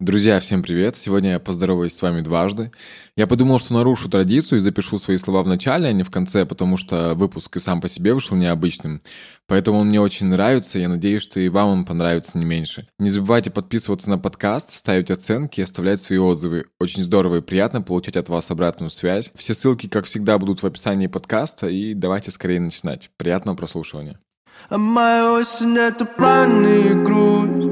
Друзья, всем привет! Сегодня я поздороваюсь с вами дважды. Я подумал, что нарушу традицию и запишу свои слова в начале, а не в конце, потому что выпуск и сам по себе вышел необычным. Поэтому он мне очень нравится, я надеюсь, что и вам он понравится не меньше. Не забывайте подписываться на подкаст, ставить оценки и оставлять свои отзывы. Очень здорово и приятно получать от вас обратную связь. Все ссылки, как всегда, будут в описании подкаста, и давайте скорее начинать. Приятного прослушивания. Моя осень — это планы и грусть.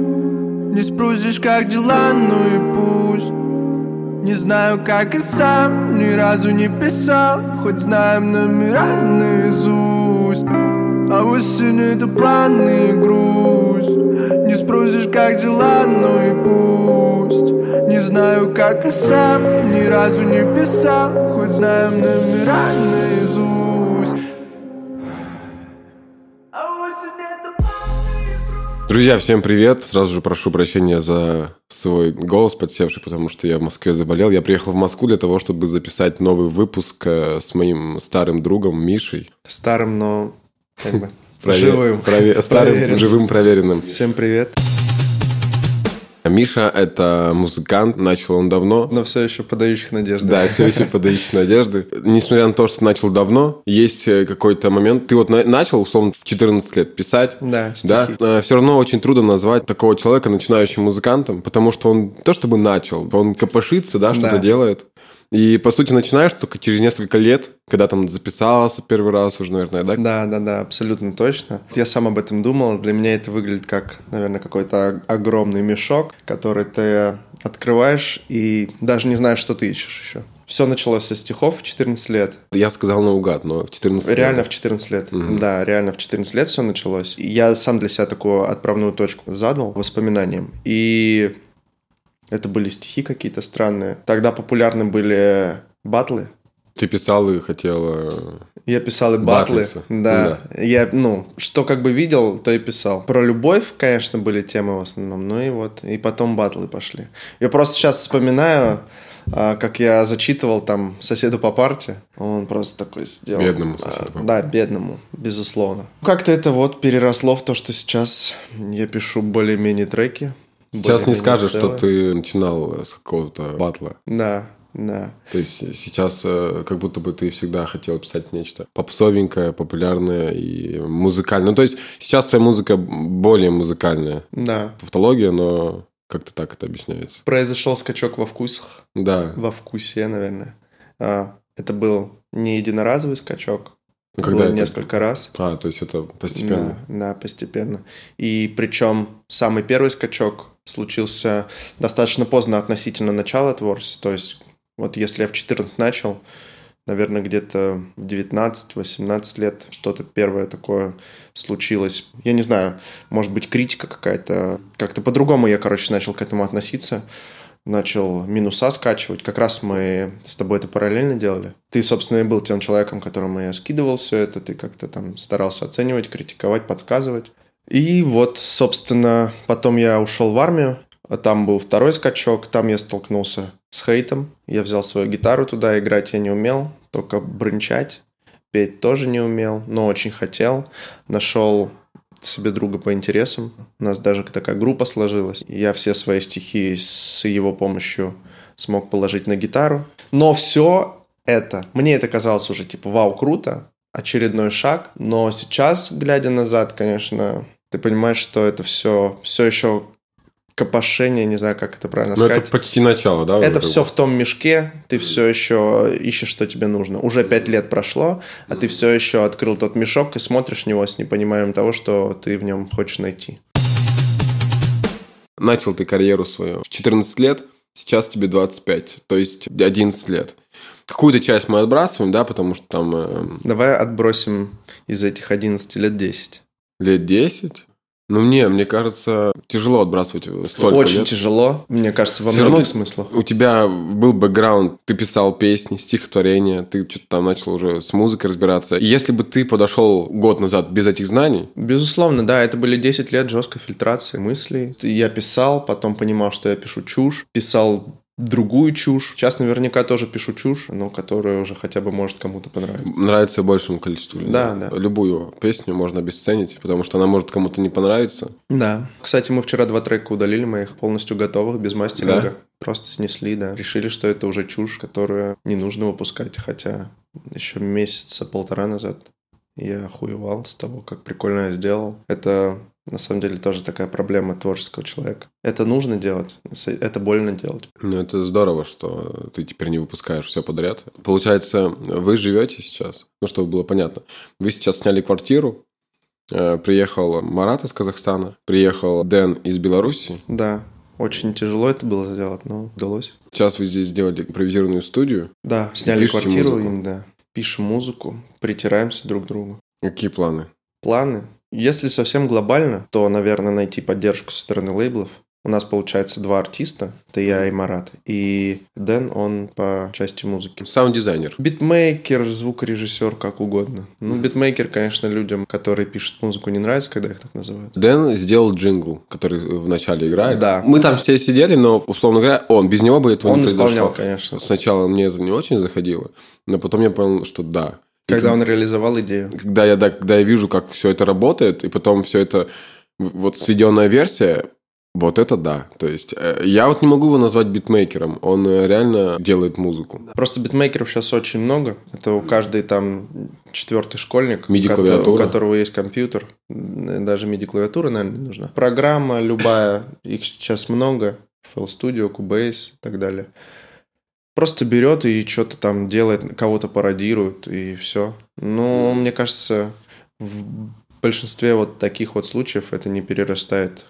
Не спросишь, как дела, ну и пусть. Не знаю, как и сам, ни разу не писал, хоть знаем номера наизусть. А осень — это планы и грусть. Не спросишь, как дела, ну и пусть. Не знаю, как и сам, ни разу не писал, хоть знаем номера наизусть. Друзья, всем привет. Сразу же прошу прощения за свой голос подсевший, потому что я в Москве заболел. Я приехал в Москву для того, чтобы записать новый выпуск с моим старым другом Мишей. Старым, но как бы живым. Старым, живым, проверенным. Всем привет. Миша — это музыкант, начал он давно. Но все еще подающих надежды. Да, все еще подающих надежды. Несмотря на то, что начал давно, есть какой-то момент. Ты вот начал, условно, в 14 лет писать. Да, стихи. Да? Все равно очень трудно назвать такого человека начинающим музыкантом, потому что он не то чтобы начал, он копошится, да, что-то делает. И, по сути, начинаешь только через несколько лет, когда там записался первый раз уже, наверное, да? Да, абсолютно точно. Я сам об этом думал. Для меня это выглядит как, наверное, какой-то огромный мешок, который ты открываешь и даже не знаешь, что ты ищешь еще. Все началось со стихов в 14 лет. Я сказал наугад, но в 14 лет. Реально в 14 лет. Угу. Да, реально в 14 лет все началось. И я сам для себя такую отправную точку задал воспоминанием. И... это были стихи какие-то странные. Тогда популярны были батлы. Ты писал и хотел... Я писал и батлы. Да. Я, что как бы видел, то и писал. Про любовь, конечно, были темы в основном. Ну и вот. И потом батлы пошли. Я просто сейчас вспоминаю, как я зачитывал там соседу по парте. Он просто такой сделал. Бедному соседу. Да, бедному, безусловно. Как-то это вот переросло в то, что сейчас я пишу более-менее треки. Сейчас не скажешь, что ты начинал с какого-то батла. Да. То есть сейчас как будто бы ты всегда хотел писать нечто попсовенькое, популярное и музыкальное. Ну, то есть сейчас твоя музыка более музыкальная. Да. Тавтология, но как-то так это объясняется. Произошел скачок во вкусах. Да. Во вкусе, наверное. Это был не единоразовый скачок. Когда было это? Несколько раз. То есть это постепенно. Да, постепенно. И причем самый первый скачок случился достаточно поздно относительно начала творчества. То есть вот если я в 14 начал, наверное, где-то в 19-18 лет что-то первое такое случилось. Я не знаю, может быть, критика какая-то. Как-то по-другому я, начал к этому относиться. Начал минуса скачивать. Как раз мы с тобой это параллельно делали. Ты, собственно, и был тем человеком, которому я скидывал все это. Ты как-то там старался оценивать, критиковать, подсказывать. И вот, собственно, потом я ушел в армию. Там был второй скачок. Там я столкнулся с хейтом. Я взял свою гитару туда. Играть я не умел. Только брынчать. Петь тоже не умел. Но очень хотел. Нашел... себе друга по интересам. У нас даже такая группа сложилась. Я все свои стихи с его помощью смог положить на гитару. Но все это... мне это казалось уже вау, круто. Очередной шаг. Но сейчас, глядя назад, конечно, ты понимаешь, что это все еще копошение, не знаю, как это правильно сказать. Но это почти начало, да? Это все в том мешке. Ты все еще ищешь, что тебе нужно. Уже 5 лет прошло, а ты все еще открыл тот мешок и смотришь в него с непониманием того, что ты в нем хочешь найти. Начал ты карьеру свою в 14 лет, сейчас тебе 25, то есть 11 лет. Какую-то часть мы отбрасываем, да, потому что там... Давай отбросим из этих 11 лет 10. Лет 10? Мне кажется, тяжело отбрасывать столько. Очень лет. Тяжело, мне кажется, во многих смыслах. У тебя был бэкграунд, ты писал песни, стихотворения, ты что-то там начал уже с музыкой разбираться. И если бы ты подошел год назад без этих знаний... Безусловно, да, это были 10 лет жесткой фильтрации мыслей. Я писал, потом понимал, что я пишу чушь, писал другую чушь. Сейчас наверняка тоже пишу чушь, но которая уже хотя бы может кому-то понравиться. Нравится большему количеству людей. Да, да. Любую песню можно обесценить, потому что она может кому-то не понравиться. Да. Кстати, мы вчера 2 трека удалили моих, полностью готовых, без мастеринга. Да? Просто снесли, да. Решили, что это уже чушь, которую не нужно выпускать. Хотя еще месяца-полтора назад я охуевал с того, как прикольно я сделал. Это... На самом деле тоже такая проблема творческого человека. Это нужно делать, это больно делать. Ну, это здорово, что ты теперь не выпускаешь все подряд. Получается, вы живете сейчас, ну, чтобы было понятно. Вы сейчас сняли квартиру, приехал Марат из Казахстана, приехал Дэн из Беларуси. Да, очень тяжело это было сделать, но удалось. Сейчас вы здесь сделали импровизированную студию. Да, сняли квартиру им, да. Пишем музыку, притираемся друг к другу. Какие планы? Планы? Если совсем глобально, то, наверное, найти поддержку со стороны лейблов. У нас, получается, 2 артиста. Это я и Марат. И Дэн, он по части музыки. Саунд-дизайнер. Битмейкер, звукорежиссер, как угодно. Ну, битмейкер, конечно, людям, которые пишут музыку, не нравится, когда их так называют. Дэн сделал джингл, который вначале играет. Да. Мы там все сидели, но, условно говоря, он. Без него бы этого не произошло. Он исполнял, конечно. Сначала мне это не очень заходило, но потом я понял, что да. Когда он реализовал идею. Когда я вижу, как все это работает, и потом все это... Вот сведенная версия, вот это да. То есть, я вот не могу его назвать битмейкером. Он реально делает музыку. Просто битмейкеров сейчас очень много. Это у каждой там 4-й школьник, у которого есть компьютер. Даже MIDI-клавиатура, наверное, не нужна. Программа любая, их сейчас много. FL Studio, Cubase и так далее. Просто берет и что-то там делает, кого-то пародирует, и все. Но, мне кажется, в большинстве вот таких вот случаев это не перерастает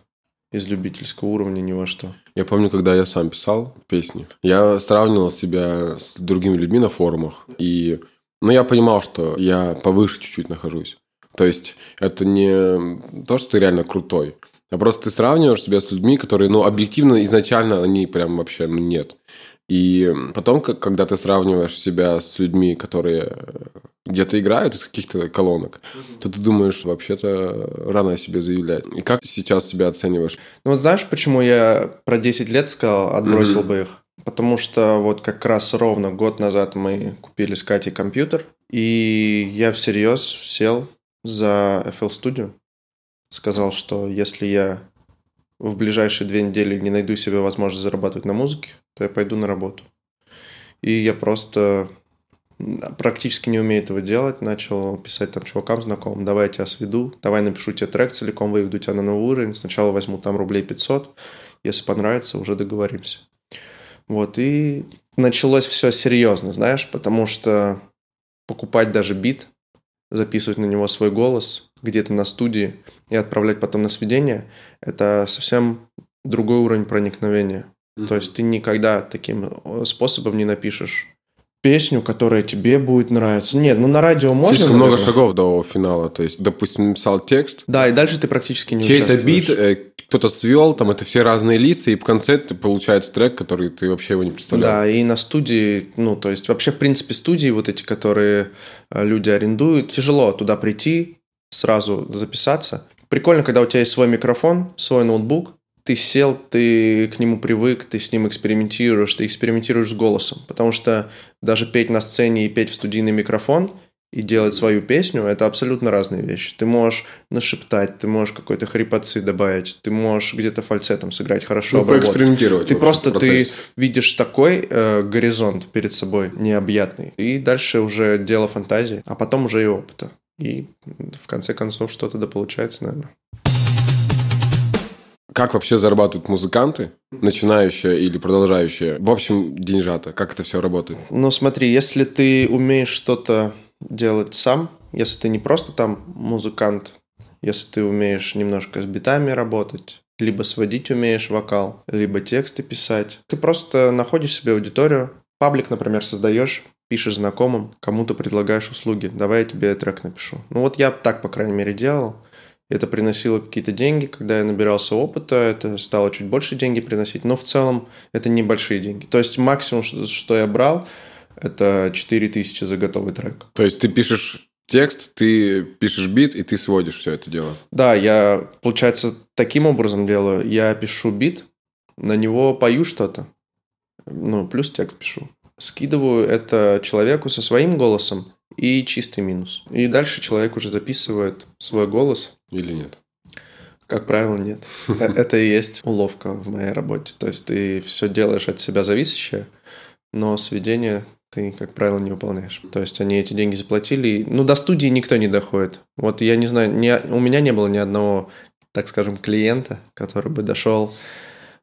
из любительского уровня ни во что. Я помню, когда я сам писал песни, я сравнивал себя с другими людьми на форумах. И, ну, я понимал, что я повыше чуть-чуть нахожусь. То есть, это не то, что ты реально крутой, а просто ты сравниваешь себя с людьми, которые, ну, объективно изначально они прям вообще нет. И потом, когда ты сравниваешь себя с людьми, которые где-то играют из каких-то колонок, то ты думаешь, вообще-то рано о себе заявлять. И как ты сейчас себя оцениваешь? Ну вот знаешь, почему я про 10 лет сказал, отбросил бы их? Потому что вот как раз ровно год назад мы купили с Катей компьютер, и я всерьез сел за FL Studio. Сказал, что если я в ближайшие 2 недели не найду себе возможность зарабатывать на музыке, то я пойду на работу. И я просто практически не умею этого делать. Начал писать там чувакам знакомым: давай я тебя сведу, давай напишу тебе трек целиком, выведу тебя на новый уровень. Сначала возьму там рублей 500, если понравится, уже договоримся. Вот, и началось все серьезно, знаешь, потому что покупать даже бит, записывать на него свой голос где-то на студии и отправлять потом на сведение – это совсем другой уровень проникновения. То есть ты никогда таким способом не напишешь песню, которая тебе будет нравиться. Нет, ну на радио можно... Слишком много шагов до финала. То есть, допустим, написал текст... Да, и дальше ты практически не участвуешь. Чей-то бит, кто-то свел, там это все разные лица, и в конце получается трек, который ты вообще его не представлял. Да, и на студии, ну то есть вообще в принципе студии вот эти, которые люди арендуют, тяжело туда прийти, сразу записаться. Прикольно, когда у тебя есть свой микрофон, свой ноутбук, ты сел, ты к нему привык, ты с ним экспериментируешь, ты экспериментируешь с голосом. Потому что даже петь на сцене и петь в студийный микрофон и делать свою песню – это абсолютно разные вещи. Ты можешь нашептать, ты можешь какой-то хрипотцы добавить, ты можешь где-то фальцетом сыграть, хорошо обработать. Поэкспериментировать. Ты просто ты видишь такой горизонт перед собой необъятный. И дальше уже дело фантазии, а потом уже и опыта. И в конце концов что-то да получается, наверное. Как вообще зарабатывают музыканты, начинающие или продолжающие? В общем, деньжата, как это все работает? Ну, смотри, если ты умеешь что-то делать сам, если ты не просто там музыкант, если ты умеешь немножко с битами работать, либо сводить умеешь вокал, либо тексты писать, ты просто находишь себе аудиторию, паблик, например, создаешь, пишешь знакомым, кому-то предлагаешь услуги, давай я тебе трек напишу. Ну, вот я так, по крайней мере, делал. Это приносило какие-то деньги, когда я набирался опыта, это стало чуть больше деньги приносить, но в целом это небольшие деньги. То есть максимум, что я брал, это 4000 за готовый трек. То есть ты пишешь текст, ты пишешь бит, и ты сводишь все это дело? Да, я, получается, таким образом делаю. Я пишу бит, на него пою что-то, ну, плюс текст пишу. Скидываю это человеку со своим голосом и чистый минус. И дальше человек уже записывает свой голос. Или нет? Как правило, нет. Это и есть уловка в моей работе. То есть ты все делаешь от себя зависящее, но сведение ты, как правило, не выполняешь. То есть они эти деньги заплатили. Ну, до студии никто не доходит. Вот я не знаю, у меня не было ни одного, так скажем, клиента, который бы дошел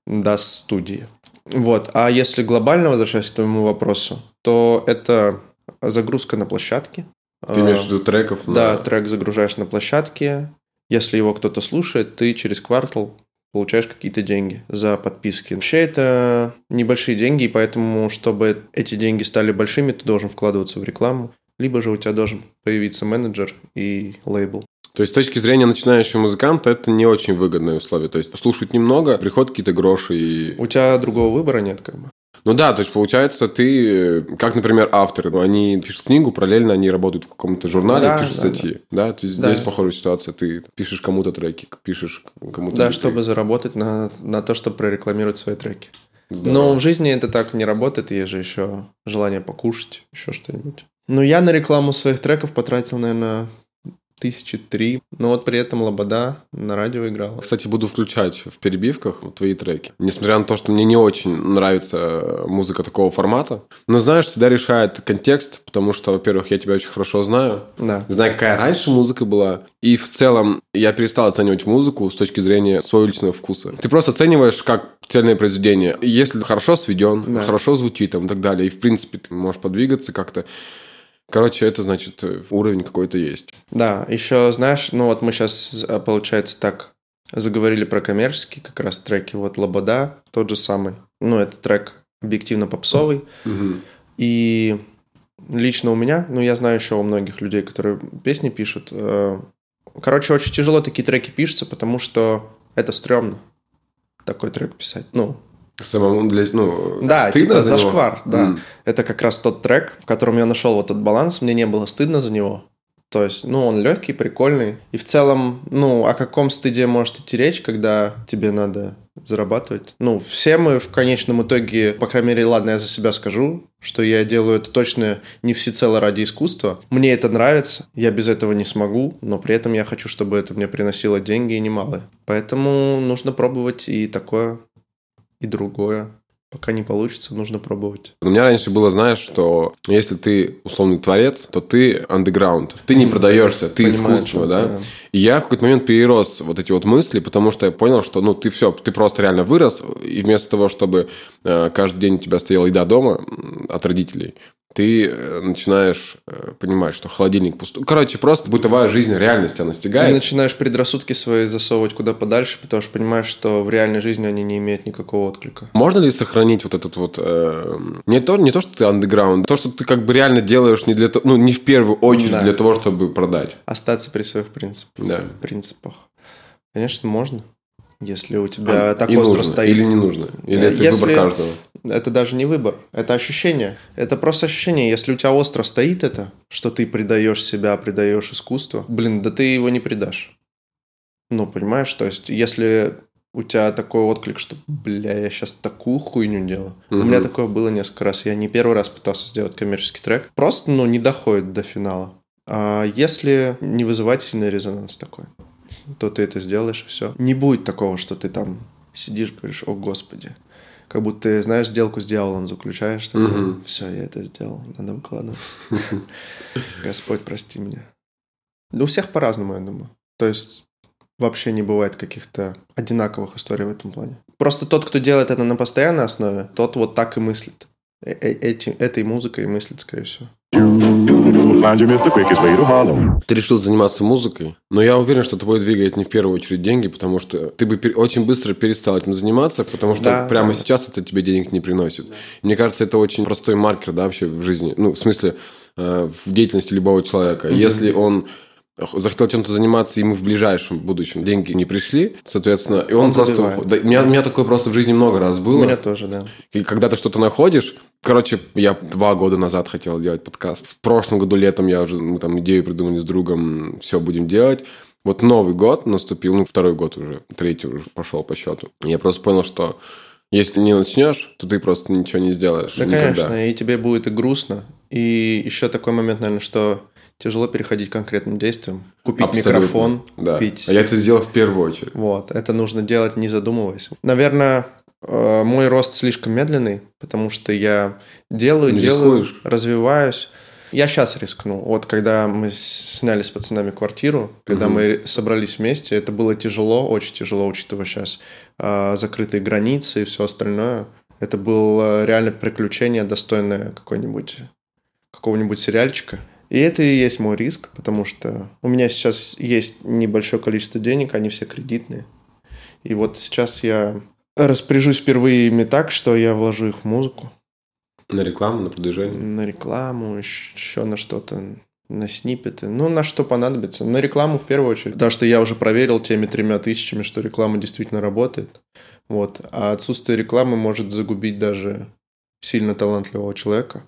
до студии. Вот. А если глобально возвращаясь к твоему вопросу, то это загрузка на площадке. Ты между треков? Да, трек загружаешь на площадке. Если его кто-то слушает, ты через квартал получаешь какие-то деньги за подписки. Вообще это небольшие деньги, и поэтому, чтобы эти деньги стали большими, ты должен вкладываться в рекламу. Либо же у тебя должен появиться менеджер и лейбл. То есть, с точки зрения начинающего музыканта, это не очень выгодное условие. То есть, слушать немного, приходят какие-то гроши и... У тебя другого выбора нет, как бы. Ну да, то есть, получается, ты, как, например, авторы. Они пишут книгу, параллельно они работают в каком-то журнале, да, пишут статьи. Да. То есть, да. Здесь похожая ситуация. Ты пишешь кому-то треки, пишешь кому-то... Да, битвы. Чтобы заработать на то, чтобы прорекламировать свои треки. Здорово. Но в жизни это так не работает. Есть же еще желание покушать, еще что-нибудь. Ну, я на рекламу своих треков потратил, наверное... 1003, но вот при этом Лобода на радио играла. Кстати, буду включать в перебивках твои треки. Несмотря на то, что мне не очень нравится музыка такого формата. Но, знаешь, всегда решает контекст, потому что, во-первых, я тебя очень хорошо знаю. Да. Знаю, какая раньше музыка была. И в целом я перестал оценивать музыку с точки зрения своего личного вкуса. Ты просто оцениваешь как цельное произведение. Если хорошо сведен, да. Хорошо звучит там, и так далее. И, в принципе, ты можешь подвигаться как-то. Короче, это значит, уровень какой-то есть. Да, еще, знаешь, ну вот мы сейчас, получается, так заговорили про коммерческие как раз треки. Вот «Лобода» тот же самый. Ну, это трек объективно попсовый. Угу. И лично у меня, ну, я знаю еще у многих людей, которые песни пишут. Короче, очень тяжело такие треки пишутся, потому что это стрёмно, такой трек писать. Ну, самому для, ну, да, стыдно типа за зашквар, него? Да. Это как раз тот трек, в котором я нашел вот этот баланс, мне не было стыдно за него. То есть, ну, он легкий, прикольный. И в целом, ну, о каком стыде может идти речь, когда тебе надо зарабатывать? Ну, все мы в конечном итоге, по крайней мере, ладно, я за себя скажу, что я делаю это точно не всецело ради искусства. Мне это нравится, я без этого не смогу, но при этом я хочу, чтобы это мне приносило деньги и немалые. Поэтому нужно пробовать и такое... и другое. Пока не получится, нужно пробовать. У меня раньше было, знаешь, что если ты условный творец, то ты андеграунд. Ты не продаешься, ты искусство, да? Да. И я в какой-то момент перерос вот эти вот мысли, потому что я понял, что, ну, ты все, ты просто реально вырос, и вместо того, чтобы каждый день у тебя стояла еда дома от родителей, ты начинаешь понимать, что холодильник пустой. Короче, просто бытовая жизнь, реальность тебя настигает. Ты начинаешь предрассудки свои засовывать куда подальше, потому что понимаешь, что в реальной жизни они не имеют никакого отклика. Можно ли сохранить вот этот вот... Не то, что ты андеграунд, то, что ты как бы реально делаешь не для того... Ну, не в первую очередь да. Для того, чтобы продать. Остаться при своих принципах. Да. Принципах. Конечно, можно. Если у тебя так остро нужно, стоит. Или не нужно. Или это выбор каждого. Это даже не выбор. Это ощущение. Это просто ощущение. Если у тебя остро стоит это, что ты предаешь себя, предаешь искусство, блин, да ты его не предашь. Ну, понимаешь? То есть, если у тебя такой отклик, что, бля, я сейчас такую хуйню делаю. Угу. У меня такое было несколько раз. Я не первый раз пытался сделать коммерческий трек. Просто, ну, не доходит до финала. А если не вызывать сильный резонанс такой, то ты это сделаешь, и все. Не будет такого, что ты там сидишь, говоришь, о, Господи. Как будто ты, знаешь, сделку с дьяволом заключаешь. Такой, все, я это сделал, надо выкладывать. Господь, прости меня. У всех по-разному, я думаю. То есть вообще не бывает каких-то одинаковых историй в этом плане. Просто тот, кто делает это на постоянной основе, тот вот так и мыслит. Этой музыкой и мыслит, скорее всего. Ты решил заниматься музыкой, но я уверен, что тобой двигает не в первую очередь деньги, потому что ты бы очень быстро перестал этим заниматься, потому что да, прямо сейчас это тебе денег не приносит. Да. Мне кажется, это очень простой маркер, да, вообще в жизни, ну, в смысле, в деятельности любого человека. Mm-hmm. Если он захотел чем-то заниматься, ему в ближайшем будущем деньги не пришли, соответственно, и он просто... Да, у меня такое просто в жизни много раз было. У меня тоже, да. И когда ты что-то находишь... Короче, я 2 года назад хотел делать подкаст. В прошлом году летом мы там идею придумали с другом, все будем делать. Вот Новый год наступил, ну, 2-й год уже, 3-й уже пошел по счету. Я просто понял, что Если ты не начнешь, то ты просто ничего не сделаешь. Да, никогда. Конечно, и тебе будет и грустно. И еще такой момент, наверное, что тяжело переходить к конкретным действиям. Купить абсолютно. Микрофон, да. купить... А я это сделал в первую очередь. Вот, это нужно делать, не задумываясь. Наверное, мой рост слишком медленный, потому что я делаю, развиваюсь. Я сейчас рискну. Вот когда мы сняли с пацанами квартиру, когда мы собрались вместе, это было тяжело, очень тяжело, учитывая сейчас закрытые границы и все остальное. Это было реально приключение, достойное какого-нибудь сериальчика. И это и есть мой риск, потому что у меня сейчас есть небольшое количество денег, они все кредитные. И вот сейчас я распоряжусь впервые ими так, что я вложу их в музыку. На рекламу, на продвижение? На рекламу, еще на что-то, на сниппеты. Ну, на что понадобится. На рекламу в первую очередь. Потому что я уже проверил теми 3000, что реклама действительно работает. Вот. А отсутствие рекламы может загубить даже сильно талантливого человека.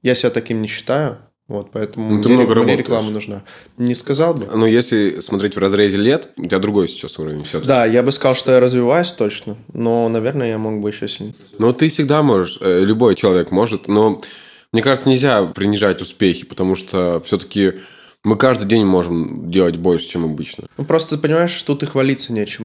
Я себя таким не считаю. Вот, поэтому мне реклама нужна. Не сказал бы. Но если смотреть в разрезе лет, у тебя другой сейчас уровень все-таки. Да, я бы сказал, что я развиваюсь точно, но, наверное, я мог бы еще сильнее. Ну, ты всегда можешь, любой человек может, но, мне кажется, нельзя принижать успехи, потому что все-таки мы каждый день можем делать больше, чем обычно. Ну, просто, понимаешь, тут и хвалиться нечем.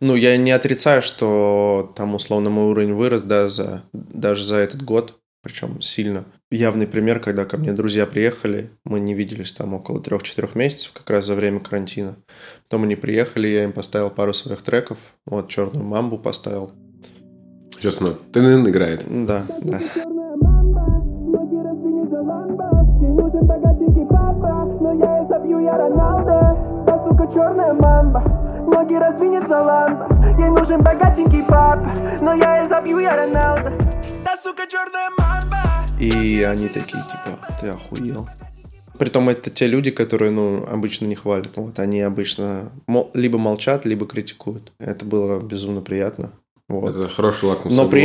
Ну, я не отрицаю, что там, условно, мой уровень вырос, да, даже за этот год, причем сильно. Явный пример, когда ко мне друзья приехали, мы не виделись там около 3-4 месяцев, как раз за время карантина. Потом они приехали, я им поставил пару своих треков, вот «Черную мамбу» поставил. Честно, ты, наверное, играет. Да, да. И они такие, типа, ты охуел. Притом это те люди, которые, обычно не хвалят. Вот они обычно либо молчат, либо критикуют. Это было безумно приятно. Вот. Это хороший лакмус. Но при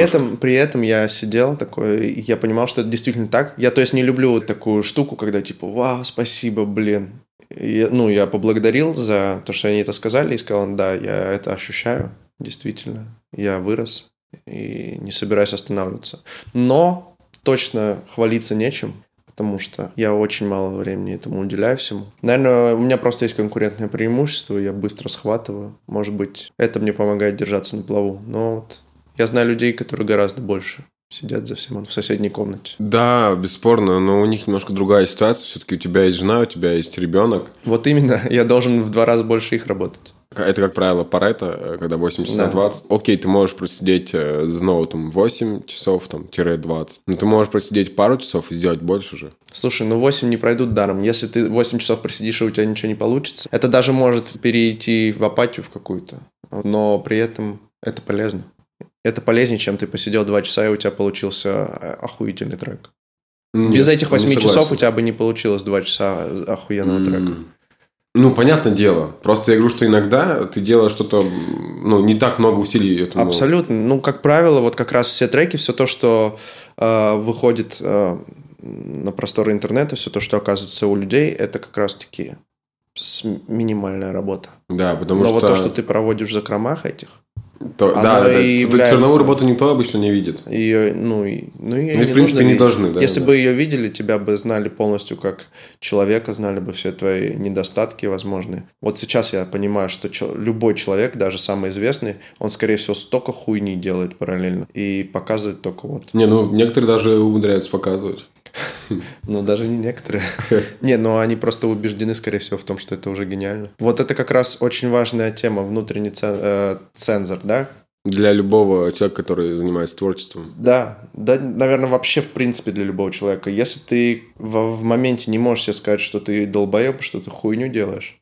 этом я сидел такой, и я понимал, что это действительно так. Я, то есть, не люблю вот такую штуку, когда типа, вау, спасибо, блин. И, я поблагодарил за то, что они это сказали, и сказал, да, я это ощущаю, действительно. Я вырос и не собираюсь останавливаться. Но... Точно хвалиться нечем, потому что я очень мало времени этому уделяю всему. Наверное, у меня просто есть конкурентное преимущество, я быстро схватываю. Может быть, это мне помогает держаться на плаву. Но вот я знаю людей, которые гораздо больше сидят за всем в соседней комнате. Да, бесспорно, но у них немножко другая ситуация. Все-таки у тебя есть жена, у тебя есть ребенок. Вот именно, я должен в 2 раза больше их работать. Это, как правило, Парето, когда 80 на 20. Окей, ты можешь просидеть за ноутом 8 часов, там, тире 20. Но ты можешь просидеть пару часов и сделать больше же. Слушай, 8 не пройдут даром. Если ты 8 часов просидишь, и у тебя ничего не получится, это даже может перейти в апатию в какую-то. Но при этом это полезно. Это полезнее, чем ты посидел 2 часа, и у тебя получился охуительный трек. Нет, без этих 8 часов у тебя бы не получилось 2 часа охуенного трека. Ну, понятное дело. Просто я говорю, что иногда ты делаешь что-то, не так много усилий этому. Абсолютно. Как правило, вот как раз все треки, все то, что выходит на просторы интернета, все то, что оказывается у людей, это как раз-таки минимальная работа. Да, потому что... Но вот то, что ты проводишь в закромах этих... Черновую работу никто обычно не видит. Ее, ее в принципе, не должны. Да, если бы ее видели, тебя бы знали полностью как человека, знали бы все твои недостатки возможные. Вот сейчас я понимаю, что любой человек, даже самый известный, он, скорее всего, столько хуйни делает параллельно и показывает только вот. Некоторые даже умудряются показывать. Ну, даже не некоторые. Они просто убеждены, скорее всего, в том, что это уже гениально. Вот это как раз очень важная тема, внутренний цензор, да? Для любого человека, который занимается творчеством. Да, наверное, вообще, в принципе, для любого человека. Если ты в моменте не можешь себе сказать, что ты долбоеб, что ты хуйню делаешь,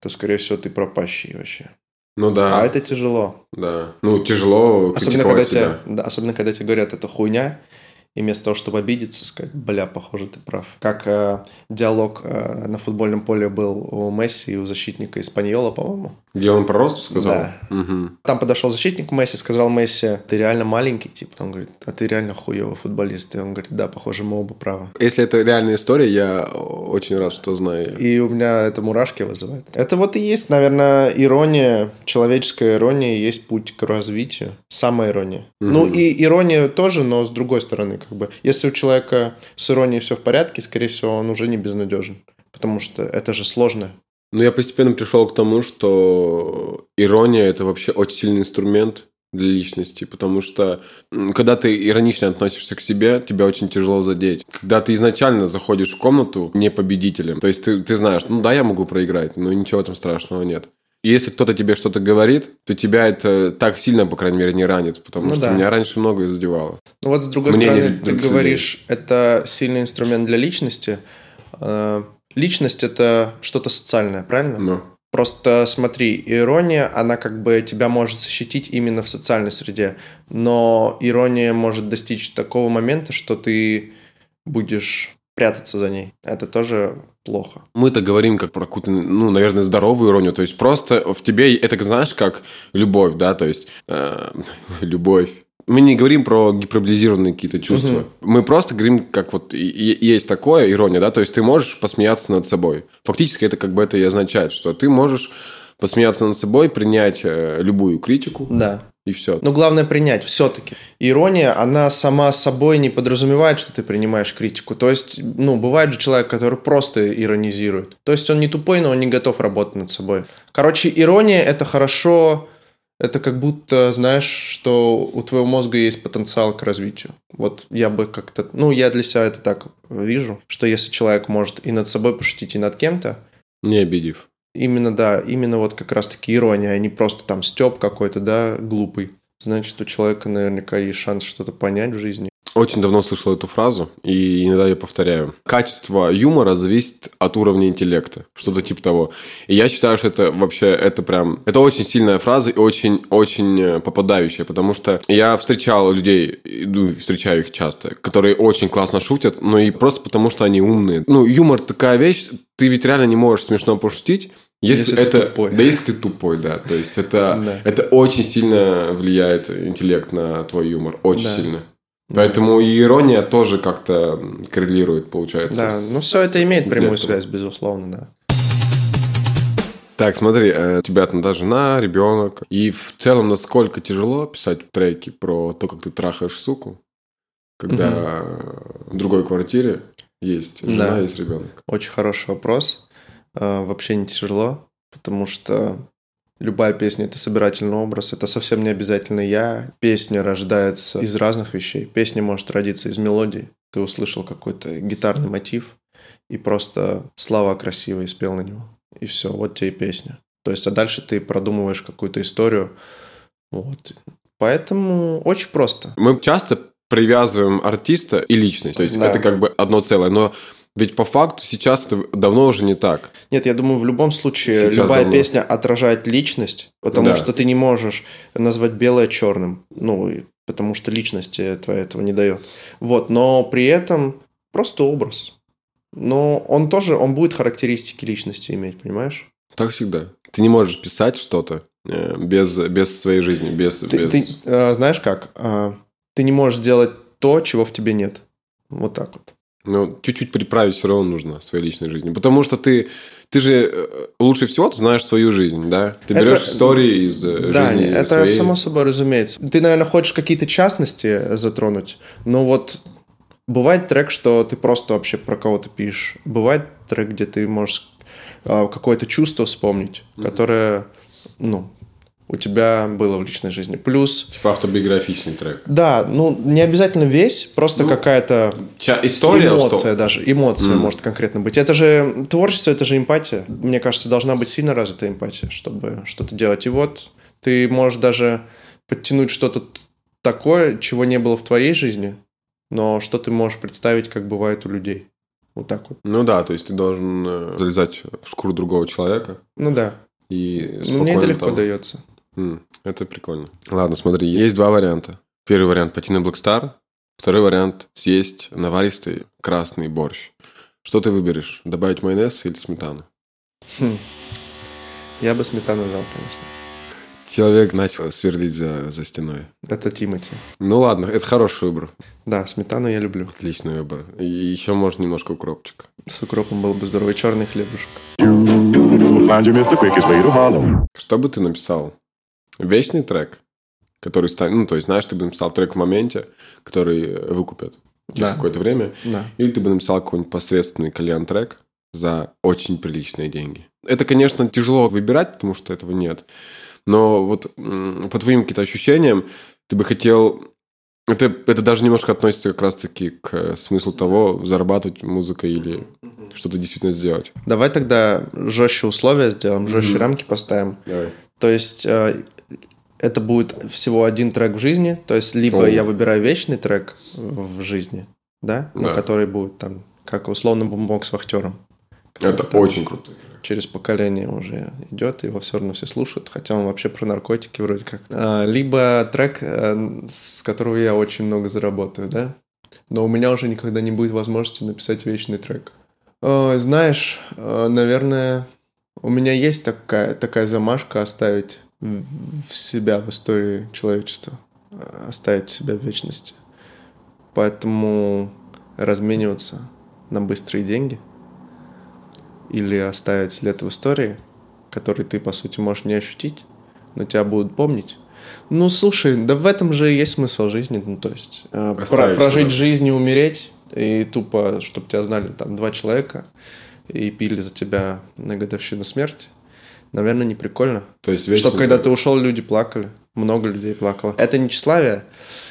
то, скорее всего, ты пропащий вообще. Да. А это тяжело. Да, тяжело критиковать себя. Особенно, когда тебе говорят, это хуйня. И вместо того, чтобы обидеться, сказать, бля, похоже, ты прав. Как диалог на футбольном поле был у Месси и у защитника Испаньола, по-моему. Где он про рост сказал? Да. Угу. Там подошел защитник Месси, сказал Месси, ты реально маленький, типа. Он говорит, а ты реально хуёвый футболист. И он говорит, да, похоже, мы оба правы. Если это реальная история, я очень рад, что знаю. И у меня это мурашки вызывает. Это вот и есть, наверное, ирония, человеческая ирония, есть путь к развитию. Самоирония. Угу. Ну и ирония тоже, но с другой стороны, как бы. Если у человека с иронией все в порядке, скорее всего, он уже не безнадежен. Потому что это же сложно. Ну, я постепенно пришел к тому, что ирония – это вообще очень сильный инструмент для личности, потому что когда ты иронично относишься к себе, тебя очень тяжело задеть. Когда ты изначально заходишь в комнату не победителем, то есть ты знаешь, ну да, я могу проиграть, но ничего там страшного нет. И если кто-то тебе что-то говорит, то тебя это так сильно, по крайней мере, не ранит, потому что меня раньше многое задевало. Ну вот, с другой стороны, ты говоришь, это сильный инструмент для личности. Личность – это что-то социальное, правильно? Да. Просто смотри, ирония, она как бы тебя может защитить именно в социальной среде, но ирония может достичь такого момента, что ты будешь прятаться за ней. Это тоже плохо. Мы-то говорим как про какую-то, ну, наверное, здоровую иронию, то есть просто в тебе, это, знаешь, как любовь, да, то есть любовь. Мы не говорим про гиперболизированные какие-то чувства. Угу. Мы просто говорим, как вот есть такое, ирония, да, то есть ты можешь посмеяться над собой. Фактически это как бы это и означает, что ты можешь посмеяться над собой, принять любую критику. Да. И все. Но главное принять все-таки. Ирония, она сама собой не подразумевает, что ты принимаешь критику. То есть, ну, бывает же человек, который просто иронизирует. То есть он не тупой, но он не готов работать над собой. Короче, ирония – это хорошо. Это как будто, знаешь, что у твоего мозга есть потенциал к развитию. Вот я бы как-то... Ну, я для себя это так вижу, что если человек может и над собой пошутить, и над кем-то... Не обидев. Именно, да. Именно вот как раз-таки ирония, а не просто там Стёп какой-то, да, глупый. Значит, у человека наверняка есть шанс что-то понять в жизни. Очень давно слышал эту фразу, и иногда я повторяю. Качество юмора зависит от уровня интеллекта, что-то типа того. И я считаю, что это вообще, это прям, это очень сильная фраза и очень-очень попадающая, потому что я встречал людей, встречаю их часто, которые очень классно шутят, но и просто потому, что они умные. Ну, юмор такая вещь, ты ведь реально не можешь смешно пошутить, если это тупой. Да, если ты тупой, да. То есть это очень сильно влияет интеллект на твой юмор, очень сильно. Поэтому и ирония тоже как-то коррелирует, получается. Да, ну все это имеет прямую связь, безусловно, да. Так, смотри, у тебя там да, жена, ребенок. И в целом, насколько тяжело писать треки про то, как ты трахаешь суку, когда в другой квартире есть жена, да. Есть ребенок? Очень хороший вопрос. Вообще не тяжело, потому что... Любая песня – это собирательный образ, это совсем не обязательно я. Песня рождается из разных вещей. Песня может родиться из мелодии. Ты услышал какой-то гитарный мотив и просто слова красивые спел на него. И все, вот тебе и песня. То есть, а дальше ты продумываешь какую-то историю. Вот. Поэтому очень просто. Мы часто привязываем артиста и личность. То есть, да. Это как бы одно целое, но... Ведь по факту сейчас это давно уже не так. Нет, я думаю, в любом случае сейчас любая песня отражает личность, потому что ты не можешь назвать белое черным, ну, потому что личность твоя этого не дает. Вот, но при этом просто образ. Но он тоже, он будет характеристики личности иметь, понимаешь? Так всегда. Ты не можешь писать что-то без своей жизни, без... Ты знаешь как? Ты не можешь делать то, чего в тебе нет. Вот так вот. Но чуть-чуть приправить все равно нужно в своей личной жизни. Потому что ты же лучше всего ты знаешь свою жизнь, да? Ты берешь истории из жизни своей. Да, это само собой разумеется. Ты, наверное, хочешь какие-то частности затронуть, но вот бывает трек, что ты просто вообще про кого-то пишешь. Бывает трек, где ты можешь какое-то чувство вспомнить, которое, ну... у тебя было в личной жизни. Плюс... Типа автобиографичный трек. Да, ну, не обязательно весь, просто какая-то... История. Эмоция даже. Эмоция может конкретно быть. Это же творчество, это же эмпатия. Мне кажется, должна быть сильно развита эмпатия, чтобы что-то делать. И вот ты можешь даже подтянуть что-то такое, чего не было в твоей жизни, но что ты можешь представить, как бывает у людей. Вот так вот. Ну да, то есть ты должен залезать в шкуру другого человека. Ну да. И спокойно, мне это легко дается. Это прикольно. Ладно, смотри, есть два варианта. Первый вариант – пойти на Black Star, Второй вариант – съесть наваристый красный борщ. Что ты выберешь? Добавить майонез или сметану? Я бы сметану взял, конечно. Человек начал свердить за стеной. Это Тимати. Ну ладно, это хороший выбор. Да, сметану я люблю. Отличный выбор. И еще можно немножко укропчик. С укропом был бы здоровый черный хлебушек. Что бы ты написал? Вечный трек, который станет... Ну, то есть, знаешь, ты бы написал трек в моменте, который выкупят через какое-то время. Да. Или ты бы написал какой-нибудь посредственный кальян-трек за очень приличные деньги. Это, конечно, тяжело выбирать, потому что этого нет. Но вот по твоим каким-то ощущениям ты бы хотел... Это даже немножко относится как раз-таки к смыслу того, зарабатывать музыкой или что-то действительно сделать. Давай тогда жестче условия сделаем, жестче рамки поставим. Давай. То есть это будет всего один трек в жизни. То есть либо я выбираю вечный трек в жизни, да? Да. Ну, который будет там, как условно, бумбок с вахтером. Это очень круто. Через поколение уже идет, его все равно все слушают, хотя он вообще про наркотики вроде как. Либо трек, с которого я очень много заработаю, да? Но у меня уже никогда не будет возможности написать вечный трек. Знаешь, наверное, у меня есть такая замашка оставить в себя в истории человечества, оставить себя в вечности. Поэтому размениваться на быстрые деньги или оставить след в истории, который ты, по сути, можешь не ощутить, но тебя будут помнить. Ну, слушай, да в этом же есть смысл жизни. Ну, то есть прожить жизнь и умереть, и тупо, чтобы тебя знали там 2 человека, и пили за тебя на годовщину смерти, наверное, не прикольно. То есть вечный... Чтобы когда ты ушел, люди плакали. Много людей плакало. Это не тщеславие.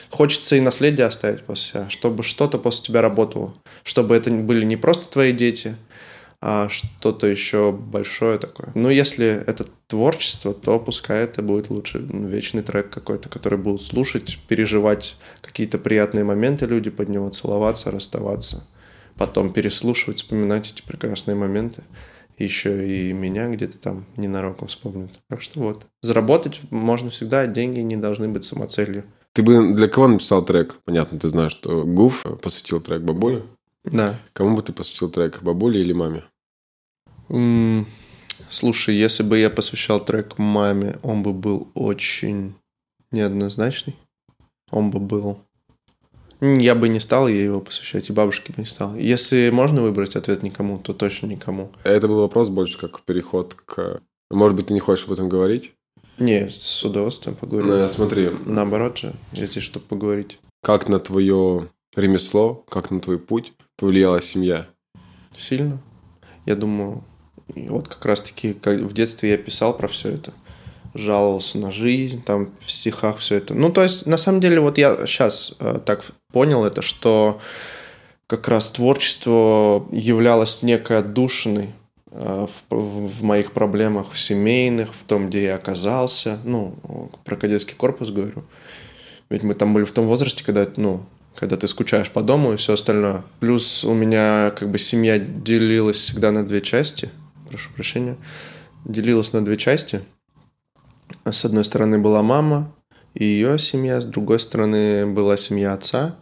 Хочется и наследие оставить после себя, чтобы что-то после тебя работало. Чтобы это были не просто твои дети, а что-то еще большое такое. Ну, если это творчество, то пускай это будет лучше вечный трек какой-то, который будут слушать, переживать какие-то приятные моменты люди под него, целоваться, расставаться, потом переслушивать, вспоминать эти прекрасные моменты. Еще и меня где-то там ненароком вспомнят. Так что вот. Заработать можно всегда, деньги не должны быть самоцелью. Ты бы для кого написал трек? Понятно, ты знаешь, что Гуф посвятил трек бабуле. Да. Кому бы ты посвятил трек, бабуле или маме? Слушай, если бы я посвящал трек маме, он бы был очень неоднозначный. Он бы был... Я бы не стал ей его посвящать, и бабушке бы не стал. Если можно выбрать ответ никому, то точно никому. Это был вопрос больше как переход к... Может быть, ты не хочешь об этом говорить? Не, с удовольствием поговорю. Ну, смотри. Наоборот же, если что поговорить. Как на твое ремесло, как на твой путь повлияла семья? Сильно. Я думаю, вот как раз-таки как в детстве я писал про все это. Жаловался на жизнь, там в стихах все это. Ну, то есть, на самом деле, вот я сейчас так понял это, что как раз творчество являлось некой отдушиной в моих проблемах в семейных, в том, где я оказался. Ну, про кадетский корпус говорю. Ведь мы там были в том возрасте, когда ты скучаешь по дому и все остальное. Плюс у меня как бы семья делилась всегда на 2 части. Прошу прощения. Делилась на 2 части. С одной стороны была мама и ее семья, с другой стороны была семья отца.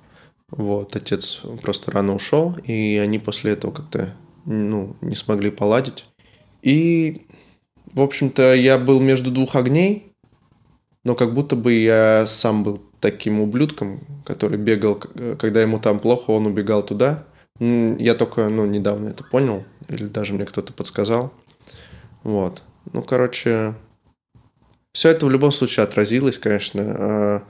Вот, отец просто рано ушел, и они после этого как-то, не смогли поладить. И, в общем-то, я был между 2 огней, но как будто бы я сам был таким ублюдком, который бегал, когда ему там плохо, он убегал туда. Я только, недавно это понял, или даже мне кто-то подсказал. Вот. Все это в любом случае отразилось, конечно.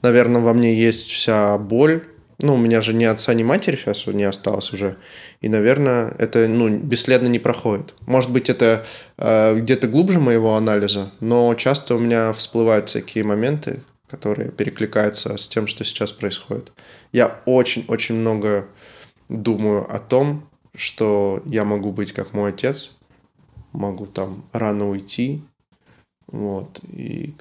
Наверное, во мне есть вся боль. У меня же ни отца, ни матери сейчас не осталось уже. И, наверное, это, бесследно не проходит. Может быть, это где-то глубже моего анализа, но часто у меня всплывают всякие моменты, которые перекликаются с тем, что сейчас происходит. Я очень-очень много думаю о том, что я могу быть как мой отец, могу там рано уйти. Вот. И,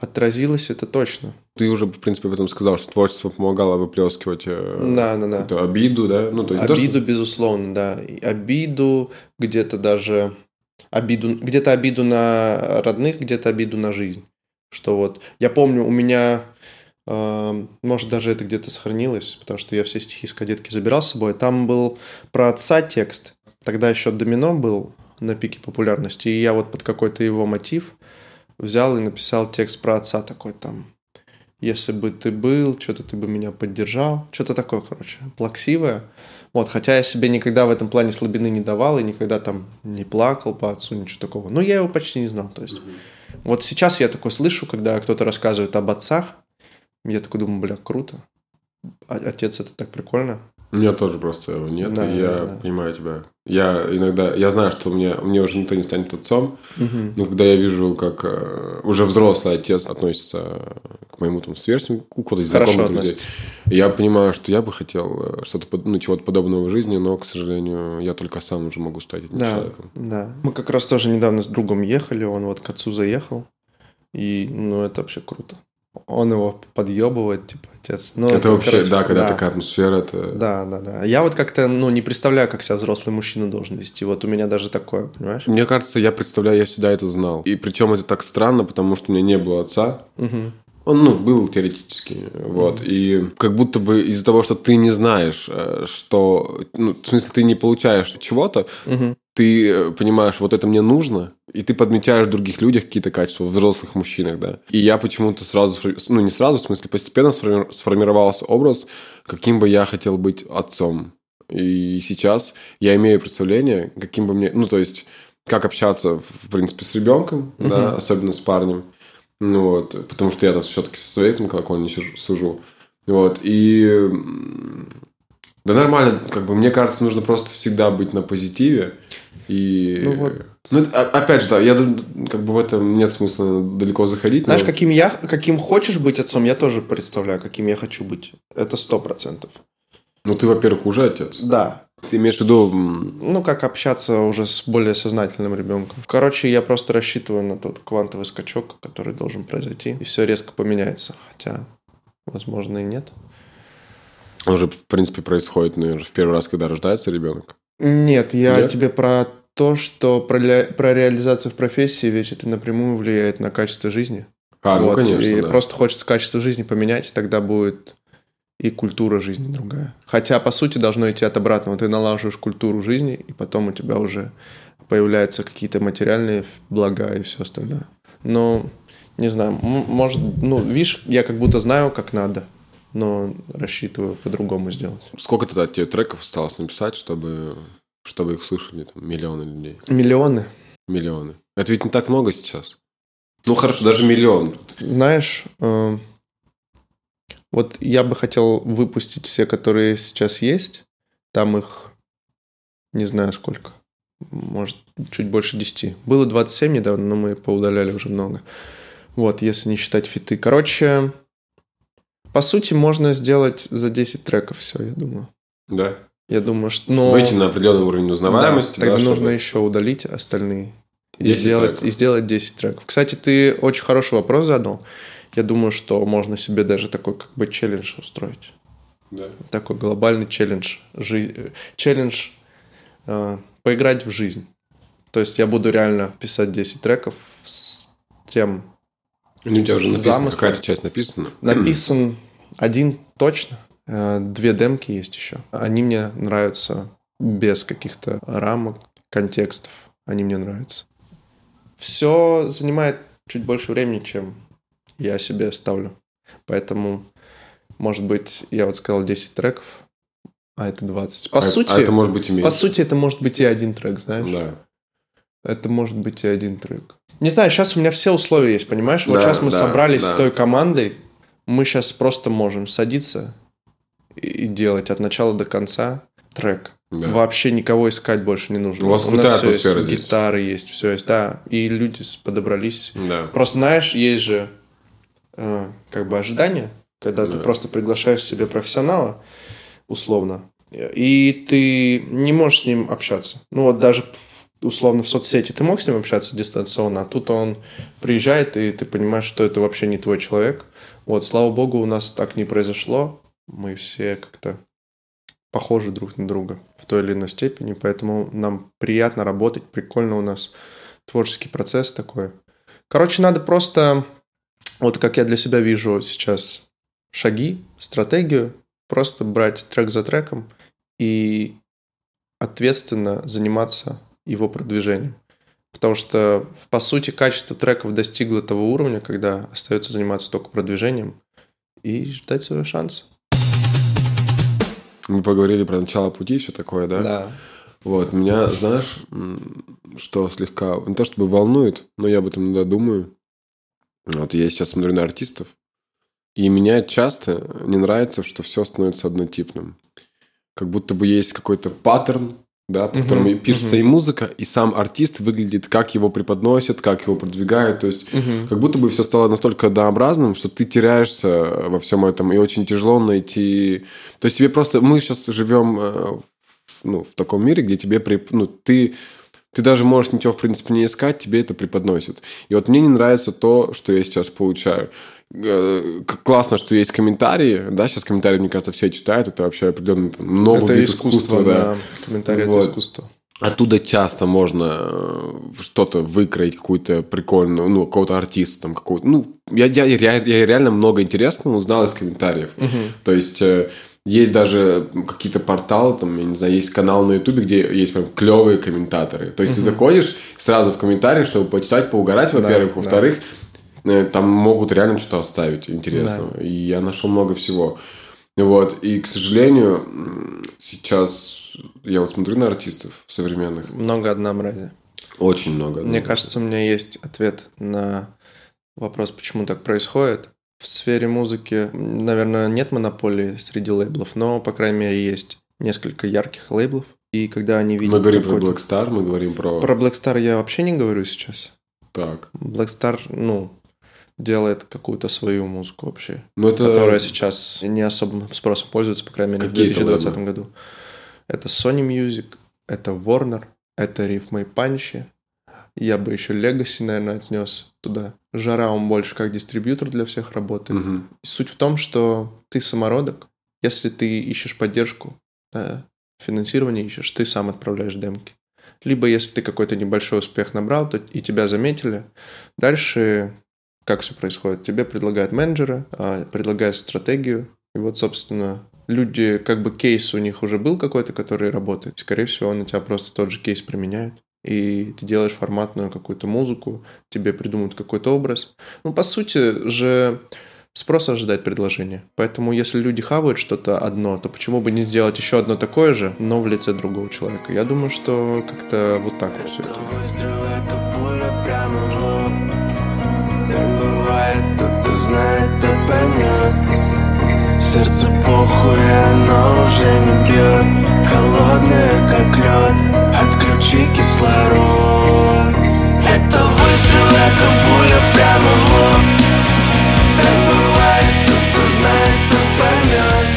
отразилось это точно. Ты уже, в принципе, об этом сказал, что творчество помогало выплескивать эту обиду, да? Обиду, безусловно, да. И обиду, где-то обиду на родных, где-то обиду на жизнь. Что вот, я помню, у меня Может, даже это где-то сохранилось, потому что я все стихи из кадетки забирал с собой. Там был про отца текст. Тогда еще «Домино» был на пике популярности. И я вот под какой-то его мотив взял и написал текст про отца такой там. «Если бы ты был, что-то ты бы меня поддержал». Что-то такое, короче, плаксивое. Вот, хотя я себе никогда в этом плане слабины не давал и никогда там не плакал по отцу, ничего такого. Но я его почти не знал, то есть. Вот сейчас я такое слышу, когда кто-то рассказывает об отцах. Я такой думаю, бля, круто. Отец, это так прикольно. У меня тоже просто его нет, да, и я понимаю тебя. Я иногда, я знаю, что мне уже никто не станет отцом, но когда я вижу, как уже взрослый отец относится к моему там сверстнику, куда-то из знакомых друзей, я понимаю, что я бы хотел что-то, ну, чего-то подобного в жизни, но, к сожалению, я только сам уже могу стать этим человеком. Да, мы как раз тоже недавно с другом ехали, он вот к отцу заехал, и, ну, это вообще круто. Он его подъебывает, типа, отец. Ну, это вообще, короче, да, когда такая атмосфера, это... Да. Я вот как-то, ну, не представляю, как себя взрослый мужчина должен вести. Вот у меня даже такое, понимаешь? Мне кажется, я представляю, я всегда это знал. И причем это так странно, потому что у меня не было отца. Он, ну, был теоретически, вот. И как будто бы из-за того, что ты не знаешь, что... Ну, в смысле, ты не получаешь чего-то, ты понимаешь, вот это мне нужно, и ты подмечаешь в других людях какие-то качества, в взрослых мужчинах, да. И я почему-то сразу, ну, не сразу, в смысле, постепенно сформировался образ, каким бы я хотел быть отцом. И сейчас я имею представление, каким бы мне... Ну, то есть, как общаться, в принципе, с ребенком, да, особенно с парнем. Ну, вот, потому что я там все-таки со своей этим колокольни сужу. Вот, и... Да нормально, как бы, мне кажется, нужно просто всегда быть на позитиве. И... Ну, вот. Ну, это, опять же, да, я как бы в этом нет смысла далеко заходить. Знаешь, но... каким хочешь быть отцом, я тоже представляю, каким я хочу быть. Это 100%. Ну, ты, во-первых, уже отец. Да. Ты имеешь в виду... Ну, как общаться уже с более сознательным ребенком. Короче, я просто рассчитываю на тот квантовый скачок, который должен произойти. И все резко поменяется. Хотя, возможно, и нет. Он же, в принципе, происходит, наверное, в первый раз, когда рождается ребенок. Нет, я тебе про то, что про реализацию в профессии, ведь это напрямую влияет на качество жизни. А, вот. Ну, конечно, и просто хочется качество жизни поменять, тогда будет и культура жизни другая. Хотя, по сути, должно идти от обратного. Ты налаживаешь культуру жизни, и потом у тебя уже появляются какие-то материальные блага и все остальное. Но, не знаю, может... Ну, видишь, я как будто знаю, как надо. Но рассчитываю по-другому сделать. Сколько тогда тебе треков осталось написать, чтобы их слышали там, миллионы людей? Миллионы. Это ведь не так много сейчас. Ну, хорошо, даже миллион. Знаешь, вот я бы хотел выпустить все, которые сейчас есть. Там их не знаю сколько. Может, чуть больше 10. Было 27 недавно, но мы поудаляли уже много. Вот, если не считать фиты. Короче... По сути, можно сделать за 10 треков все, я думаю. Да. Я думаю, что... Но... Выйти на определенный уровень узнаваемости. Да, тогда нужно чтобы... еще удалить остальные. И сделать 10 треков. Кстати, ты очень хороший вопрос задал. Я думаю, что можно себе даже такой как бы челлендж устроить. Да. Такой глобальный челлендж. Челлендж поиграть в жизнь. То есть я буду реально писать 10 треков с тем... У тебя уже написано, какая-то часть написана? Написан один точно. 2 демки есть еще. Они мне нравятся без каких-то рамок, контекстов. Они мне нравятся. Все занимает чуть больше времени, чем я себе ставлю. Поэтому, может быть, я вот сказал 10 треков, а это 20. По сути, это может быть и один трек, знаешь? Да. Это может быть и один трек. Не знаю, сейчас у меня все условия есть, понимаешь? Вот сейчас мы собрались с той командой, мы сейчас просто можем садиться и делать от начала до конца трек. Да. Вообще никого искать больше не нужно. У вас крутая атмосфера здесь. Гитары есть, все есть, да. И люди подобрались. Да. Просто, знаешь, есть же как бы ожидания, когда ты просто приглашаешь себе профессионала, условно, и ты не можешь с ним общаться. Ну вот даже... условно, в соцсети ты мог с ним общаться дистанционно, а тут он приезжает, и ты понимаешь, что это вообще не твой человек. Вот, слава богу, у нас так не произошло. Мы все как-то похожи друг на друга в той или иной степени, поэтому нам приятно работать, прикольно у нас творческий процесс такой. Короче, надо просто, вот как я для себя вижу сейчас шаги, стратегию, просто брать трек за треком и ответственно заниматься его продвижением. Потому что, по сути, качество треков достигло того уровня, когда остается заниматься только продвижением и ждать своего шанса. Мы поговорили про начало пути, все такое, да? Да. Вот, меня, знаешь, что слегка, не то чтобы волнует, но я об этом иногда думаю. Вот я сейчас смотрю на артистов, и меня часто не нравится, что все становится однотипным. Как будто бы есть какой-то паттерн, да, по которому пишется и музыка, и сам артист выглядит, как его преподносят, как его продвигают. То есть, как будто бы все стало настолько однообразным, что ты теряешься во всем этом, и очень тяжело найти... То есть, тебе просто... Мы сейчас живем в таком мире, где тебе... Ты даже можешь ничего, в принципе, не искать, тебе это преподносит. И вот мне не нравится то, что я сейчас получаю. Классно, что есть комментарии. Да, сейчас комментарии, мне кажется, все читают. Это вообще определенный новый вид искусства. Да. Комментарии вот. Это искусство. Оттуда часто можно что-то выкроить, какую-то прикольную, какого-то артиста, там, какого-то. Я реально много интересного узнал из комментариев. То есть... Есть даже какие-то порталы, там, я не знаю, есть канал на Ютубе, где есть прям клевые комментаторы. То есть ты заходишь сразу в комментарии, чтобы почитать, поугарать, во-первых, во-вторых, там могут реально что-то оставить интересного. Да. И я нашел много всего. Вот. И, к сожалению, сейчас я вот смотрю на артистов современных. Много однообразия. Очень много однообразия. Мне кажется, у меня есть ответ на вопрос, почему так происходит. В сфере музыки, наверное, нет монополии среди лейблов, но, по крайней мере, есть несколько ярких лейблов. И когда они видят... Мы говорим про Black Star, мы говорим про... Про Black Star я вообще не говорю сейчас. Так. Black Star, делает какую-то свою музыку вообще, которая сейчас не особым спросом пользуется, по крайней мере, в 2020 году. Это Sony Music, это Warner, это Riff Maipanchi. Я бы еще Legacy, наверное, отнес туда. Жара, он больше как дистрибьютор для всех работает. Суть в том, что ты самородок. Если ты ищешь поддержку, финансирование ищешь, ты сам отправляешь демки. Либо если ты какой-то небольшой успех набрал, то и тебя заметили. Дальше как все происходит? Тебе предлагают менеджера, предлагают стратегию. И вот, собственно, люди, как бы кейс у них уже был какой-то, который работает. Скорее всего, он у тебя просто тот же кейс применяет. И ты делаешь форматную какую-то музыку, тебе придумают какой-то образ. По сути же, спрос ожидает предложения. Поэтому, если люди хавают что-то одно, то почему бы не сделать еще одно такое же, но в лице другого человека? Я думаю, что как-то вот так это все это. Выстрел, это пуля прямо в лоб. Так бывает, тот, кто знает, тот поймет. Сердце похуй, оно уже не бьет. Холодное, как лед. Отключи кислород. Это выстрел, это пуля прямо в лоб. Так бывает, кто знает, кто поймет.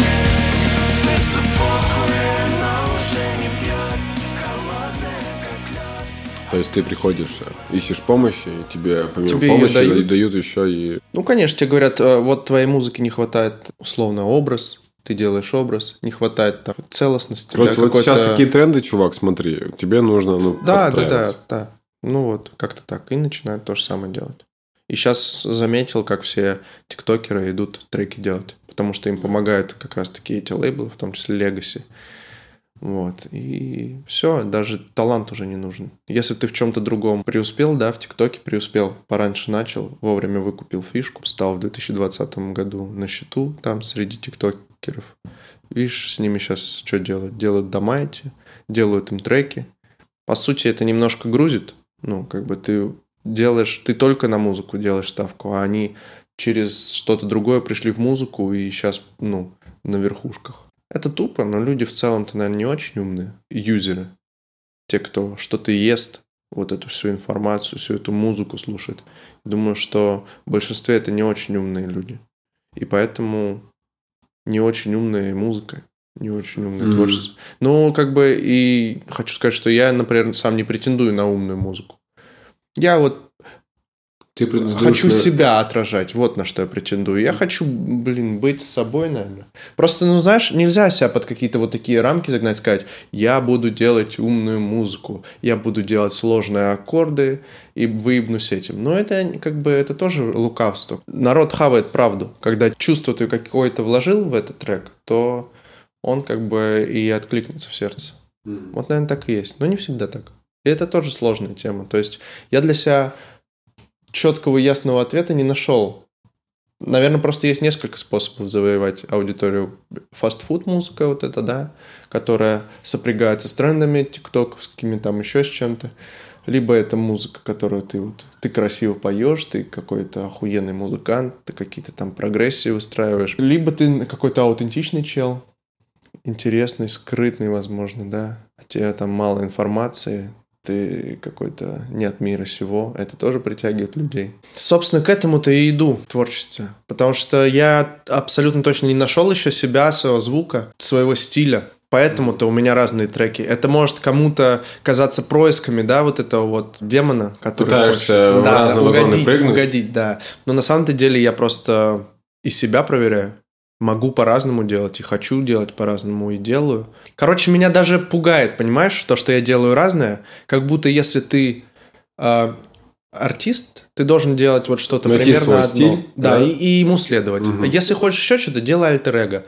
Сердце похуй, оно уже не бьет. Холодное, как лед. То есть ты приходишь, ищешь помощи, и тебе помимо помощи дают еще и... Конечно, тебе говорят, вот твоей музыки не хватает условно образ. Ты делаешь образ, не хватает там целостности. Короче, вот сейчас такие тренды, чувак, смотри, тебе нужно подстраиваться. Да. Как-то так. И начинают то же самое делать. И сейчас заметил, как все тиктокеры идут треки делать, потому что им помогают как раз-таки эти лейблы, в том числе Legacy. Вот. И все, даже талант уже не нужен. Если ты в чем-то другом преуспел, в ТикТоке преуспел, пораньше начал, вовремя выкупил фишку, стал в 2020 году на счету там среди ТикТока. Видишь, с ними сейчас что делают? Делают дома эти, делают им треки. По сути, это немножко грузит. Ты делаешь, ты только на музыку делаешь ставку, а они через что-то другое пришли в музыку и сейчас, на верхушках. Это тупо, но люди в целом-то, наверное, не очень умные. Юзеры. Те, кто что-то ест, вот эту всю информацию, всю эту музыку слушает. Думаю, что в большинстве это не очень умные люди. И поэтому... Не очень умная музыка, не очень умное творчество. И хочу сказать, что я, например, сам не претендую на умную музыку. Я вот Ты принадлежишь... Хочу себя отражать, вот на что я претендую. Я хочу, быть собой, наверное. Просто, знаешь, нельзя себя под какие-то вот такие рамки загнать, сказать, я буду делать умную музыку, я буду делать сложные аккорды и выебнусь этим. Но это это тоже лукавство. Народ хавает правду. Когда чувство ты какое-то вложил в этот трек, то он и откликнется в сердце. Вот, наверное, так и есть. Но не всегда так. И это тоже сложная тема. То есть я для себя четкого и ясного ответа не нашел. Наверное, просто есть несколько способов завоевать аудиторию. Фастфуд-музыка вот эта, да, которая сопрягается с трендами, тиктоковскими, там еще с чем-то. Либо это музыка, которую ты красиво поешь, ты какой-то охуенный музыкант, ты какие-то там прогрессии выстраиваешь. Либо ты какой-то аутентичный чел, интересный, скрытный, возможно, да. А тебе там мало информации, ты какой-то не от мира сего. Это тоже притягивает людей. Собственно, к этому-то и иду в творчестве. Потому что я абсолютно точно не нашел еще себя, своего звука, своего стиля. Поэтому-то у меня разные треки. Это может кому-то казаться происками, да, вот этого демона, который пытаешься хочет... угодить, да. Но на самом-то деле я просто и себя проверяю. Могу по-разному делать, и хочу делать по-разному, и делаю. Короче, меня даже пугает, понимаешь, то, что я делаю разное. Как будто если ты артист, ты должен делать что-то примерно одно. Стиль, да. И ему следовать. Угу. Если хочешь еще что-то, делай альтер-эго.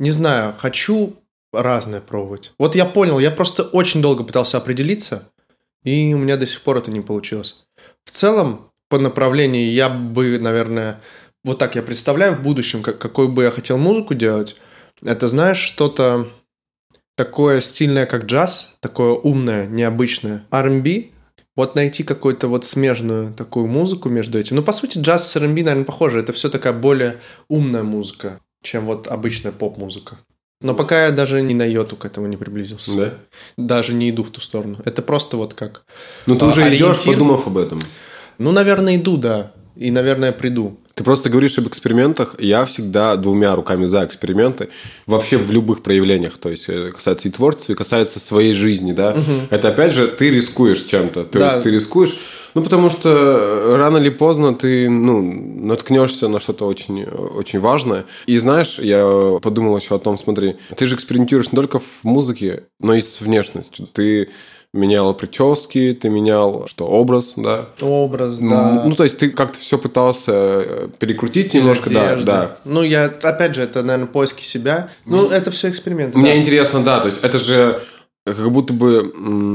Не знаю, хочу разное пробовать. Я понял, я просто очень долго пытался определиться, и у меня до сих пор это не получилось. В целом, по направлению я бы, наверное... Вот так я представляю в будущем, какой бы я хотел музыку делать. Это, знаешь, что-то такое стильное, как джаз, такое умное, необычное. R&B. Найти какую-то смежную такую музыку между этим. По сути, джаз с R&B, наверное, похоже. Это все такая более умная музыка, чем обычная поп-музыка. Но пока я даже ни на йоту к этому не приблизился. Да? Даже не иду в ту сторону. Это просто как... ты уже идешь, подумав об этом. Наверное, иду, да. И, наверное, приду. Ты просто говоришь об экспериментах. Я всегда двумя руками за эксперименты. Вообще в любых проявлениях. То есть, касается и творчества, и касается своей жизни, да. Угу. Это, опять же, ты рискуешь чем-то. То есть, ты рискуешь... потому что рано или поздно ты, наткнешься на что-то очень, очень важное. И знаешь, я подумал еще о том, смотри, ты же экспериментируешь не только в музыке, но и с внешностью. Ты менял прически, ты менял, образ, да? Образ, да. То есть ты как-то все пытался перекрутить стиль немножко, одежды. Да. Я, опять же, это, наверное, поиски себя. Это все эксперименты. Мне интересно, да, то есть это же... как будто бы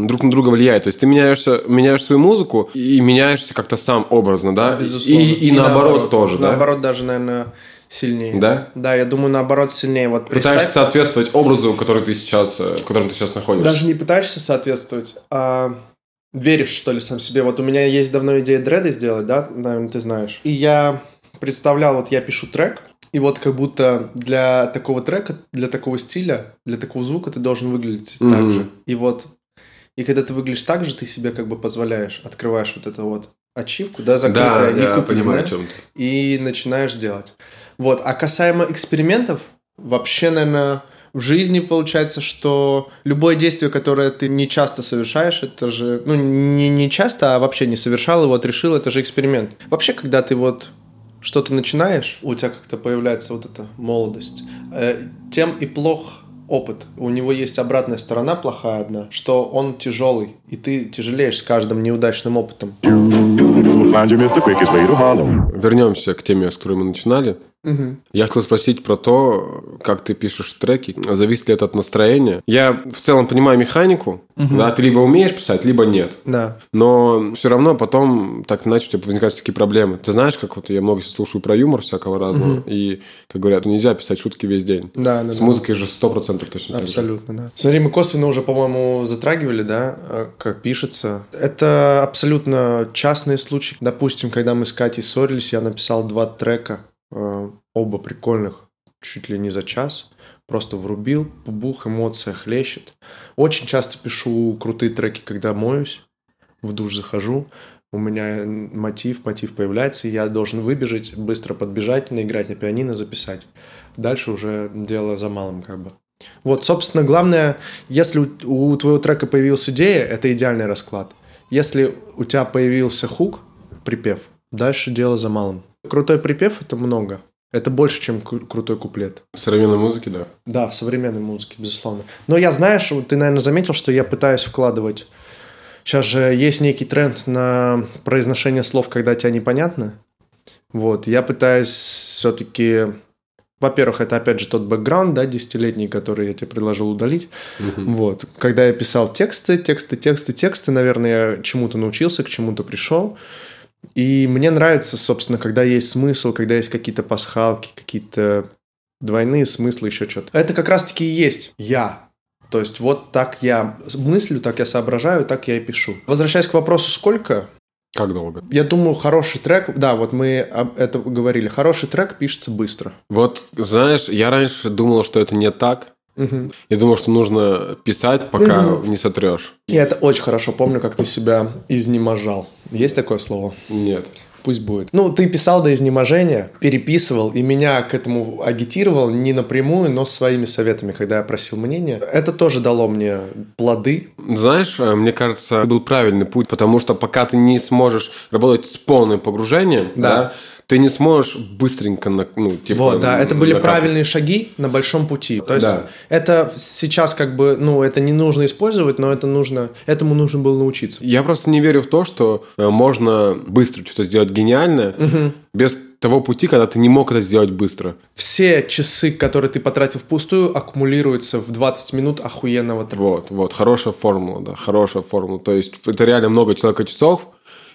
друг на друга влияет. То есть ты меняешь свою музыку и меняешься как-то сам образно, да? Безусловно. И наоборот тоже, да? Наоборот даже, наверное, сильнее. Да? Да, я думаю, наоборот сильнее. Пытаешься соответствовать образу, в котором ты сейчас находишься. Даже не пытаешься соответствовать, а веришь, что ли, сам себе. У меня есть давно идея дреды сделать, да? Наверное, ты знаешь. И я представлял, я пишу трек, и как будто для такого трека, для такого стиля, для такого звука ты должен выглядеть так же. И когда ты выглядишь так же, ты себе позволяешь, открываешь эту ачивку, да, закрытая, не купленная, и начинаешь делать. А касаемо экспериментов, вообще, наверное, в жизни получается, что любое действие, которое ты не часто совершаешь, это же, не часто, а вообще не совершал, и решил, это же эксперимент. Вообще, когда ты что ты начинаешь, у тебя как-то появляется эта молодость. Тем и плох опыт. У него есть обратная сторона, плохая одна, что он тяжелый, и ты тяжелеешь с каждым неудачным опытом. Вернемся к теме, с которой мы начинали. Угу. Я хотел спросить про то, как ты пишешь треки. Зависит ли это от настроения? Я в целом понимаю механику. Угу. Да, ты либо умеешь писать, либо нет. Да. Но все равно потом так иначе у тебя возникают всякие проблемы. Ты знаешь, как я много сейчас слушаю про юмор всякого разного. Угу. И, как говорят, нельзя писать шутки весь день. Да, с музыкой же 100% точно так же. Абсолютно, да. Смотри, мы косвенно уже, по-моему, затрагивали, да, как пишется. Это абсолютно частные случаи. Допустим, когда мы с Катей ссорились, я написал 2 трека. Оба прикольных, чуть ли не за час. Просто врубил, бух, эмоция хлещет. Очень часто пишу крутые треки, когда моюсь, в душ захожу. У меня мотив появляется, и я должен выбежать, быстро подбежать, наиграть на пианино, записать. Дальше уже дело за малым . Собственно, главное, если у твоего трека появилась идея, это идеальный расклад. Если у тебя появился хук, припев. Дальше дело за малым. Крутой припев — это много. Это больше, чем крутой куплет. В современной музыке, да? Да, в современной музыке, безусловно. Но я, знаешь, ты, наверное, заметил, что я пытаюсь вкладывать... Сейчас же есть некий тренд на произношение слов, когда тебе непонятно. Вот, я пытаюсь все-таки... Во-первых, это, опять же, тот бэкграунд, да, десятилетний, который я тебе предложил удалить. Вот. Когда я писал тексты, наверное, я чему-то научился, к чему-то пришел. И мне нравится, собственно, когда есть смысл, когда есть какие-то пасхалки, какие-то двойные смыслы, еще что-то. Это как раз-таки и есть я. То есть вот так я мыслю, так я соображаю, так я и пишу. Возвращаясь к вопросу «сколько?». Как долго? Я думаю, хороший трек... Да, вот мы об этом говорили. Хороший трек пишется быстро. Вот, знаешь, я раньше думал, что это не так. Я думал, что нужно писать, пока не сотрешь. Я это очень хорошо помню, как ты себя изнеможал. Есть такое слово? Нет. Пусть будет. Ну, ты писал до изнеможения, переписывал, и меня к этому агитировал не напрямую, но своими советами, когда я просил мнения. Это тоже дало мне плоды. Знаешь, мне кажется, был правильный путь, потому что пока ты не сможешь работать с полным погружением, да, ты не сможешь быстренько... вот, да, это были правильные шаги на большом пути. То есть, это сейчас как бы... Ну, это не нужно использовать, но это нужно... Этому нужно было научиться. Я просто не верю в то, что можно быстро что-то сделать гениальное, без того пути, когда ты не мог это сделать быстро. Все часы, которые ты потратил впустую, аккумулируются в 20 минут охуенного труда. Вот, хорошая формула, да, хорошая формула. То есть, это реально много человека часов,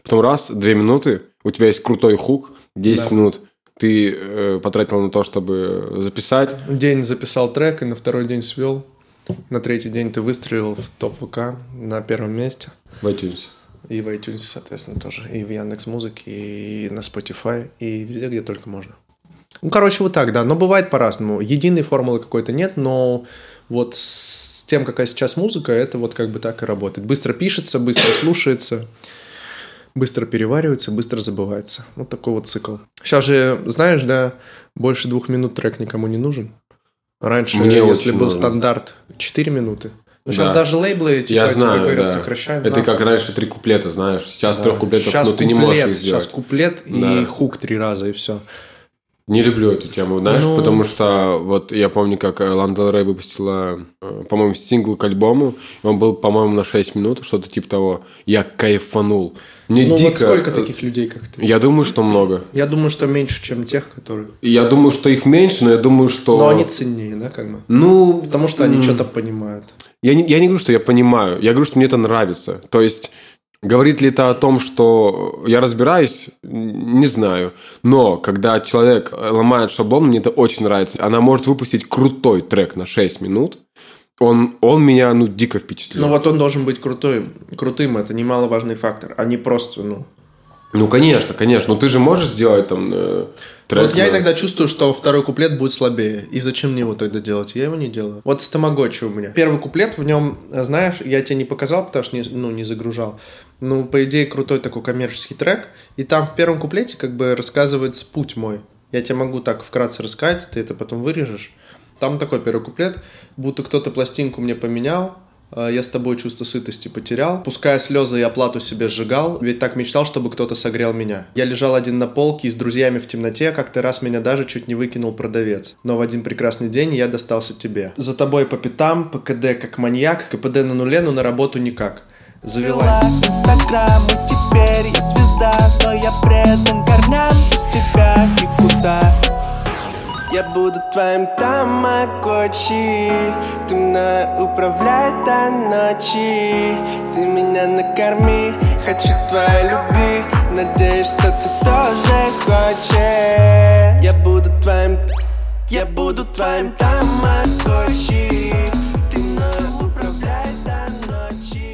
потом раз, 2 минуты, у тебя есть крутой хук, 10 минут ты потратил на то, чтобы записать. День записал трек и на второй день свел. На третий день ты выстрелил в топ ВК на первом месте. В iTunes. И в iTunes, соответственно, тоже. И в Яндекс.Музыке, и на Spotify, и везде, где только можно. Ну, короче, вот так, да. Но бывает по-разному. Единой формулы какой-то нет, но вот с тем, какая сейчас музыка, это вот как бы так и работает. Быстро пишется, быстро слушается. Быстро переваривается, быстро забывается. Вот такой вот цикл. Сейчас же, знаешь, да, больше 2 минут трек никому не нужен. Раньше, если был стандарт, 4 минуты. Но сейчас даже лейблы эти, как тебе говорят, сокращают. Это как раньше 3 куплета, знаешь. Сейчас 3 куплетов, но ты не можешь их сделать. Сейчас куплет и хук 3 раза, и все. Не люблю эту тему, знаешь, потому что вот я помню, как Лана Дель Рей выпустила, по-моему, сингл к альбому, он был, по-моему, на 6 минут, что-то типа того. Я кайфанул. Мне дико... вот сколько таких людей, как ты? Я думаю, что много. Я думаю, что меньше, чем тех, которые... Я думаю, что их меньше, но я думаю, что... Но они ценнее, да, как бы? Ну... Потому что они что-то понимают. Я не говорю, что я понимаю, я говорю, что мне это нравится. То есть... Говорит ли это о том, что я разбираюсь, не знаю. Но когда человек ломает шаблон, мне это очень нравится. Она может выпустить крутой трек на 6 минут. Он меня, дико впечатлил. Ну, вот он должен быть крутым. Это немаловажный фактор, а не просто, конечно. Но ты же можешь сделать там трек. Вот я иногда чувствую, что второй куплет будет слабее. И зачем мне его тогда делать? Я его не делаю. Вот с тамагочи у меня. Первый куплет в нем, знаешь, я тебе не показал, потому что не загружал. Ну, по идее, крутой такой коммерческий трек. И там в первом куплете как бы рассказывается путь мой. Я тебе могу так вкратце рассказать, ты это потом вырежешь. Там такой первый куплет. Будто кто-то пластинку мне поменял. Я с тобой чувство сытости потерял. Пуская слезы, я плату себе сжигал. Ведь так мечтал, чтобы кто-то согрел меня. Я лежал один на полке и с друзьями в темноте. Как-то раз меня даже чуть не выкинул продавец. Но в один прекрасный день я достался тебе. За тобой по пятам, ПКД как маньяк. КПД на нуле, но на работу никак. Завела Инстаграм, и теперь я звезда. Но я предан корням, без тебя никуда. Я буду твоим тамагочи. Ты мной управляй до ночи. Ты меня накорми, хочу твоей любви. Надеюсь, что ты тоже хочешь. Я буду твоим тамагочи. Ты мной управляй до ночи.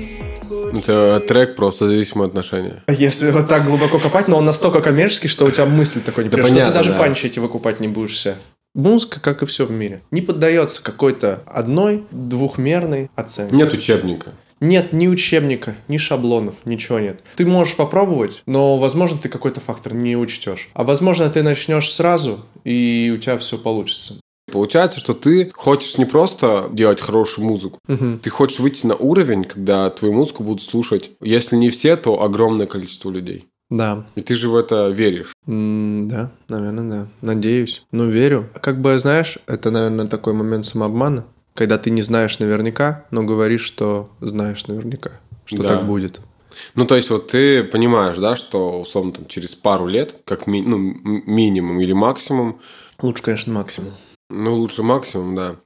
Это трек про созависимые отношения. Если вот так глубоко копать, но он настолько коммерческий, что у тебя мысль такой не придет, что ты даже панчи эти выкупать не будешь все. Музыка, как и все в мире, не поддается какой-то одной двухмерной оценке. Нет учебника. Нет ни учебника, ни шаблонов, ничего нет. Ты можешь попробовать, но, возможно, ты какой-то фактор не учтешь. А, возможно, ты начнешь сразу, и у тебя все получится. Получается, что ты хочешь не просто делать хорошую музыку, ты хочешь выйти на уровень, когда твою музыку будут слушать, если не все, то огромное количество людей. Да. И ты же в это веришь? Да, наверное, да. Надеюсь. Ну, верю. Как бы, знаешь, это, наверное, такой момент самообмана, когда ты не знаешь наверняка, но говоришь, что знаешь наверняка, что да, так будет. Ну, то есть, вот ты понимаешь, да, что, условно, там, через пару лет, как минимум или максимум... Лучше, конечно, максимум. Ну, лучше максимум, да.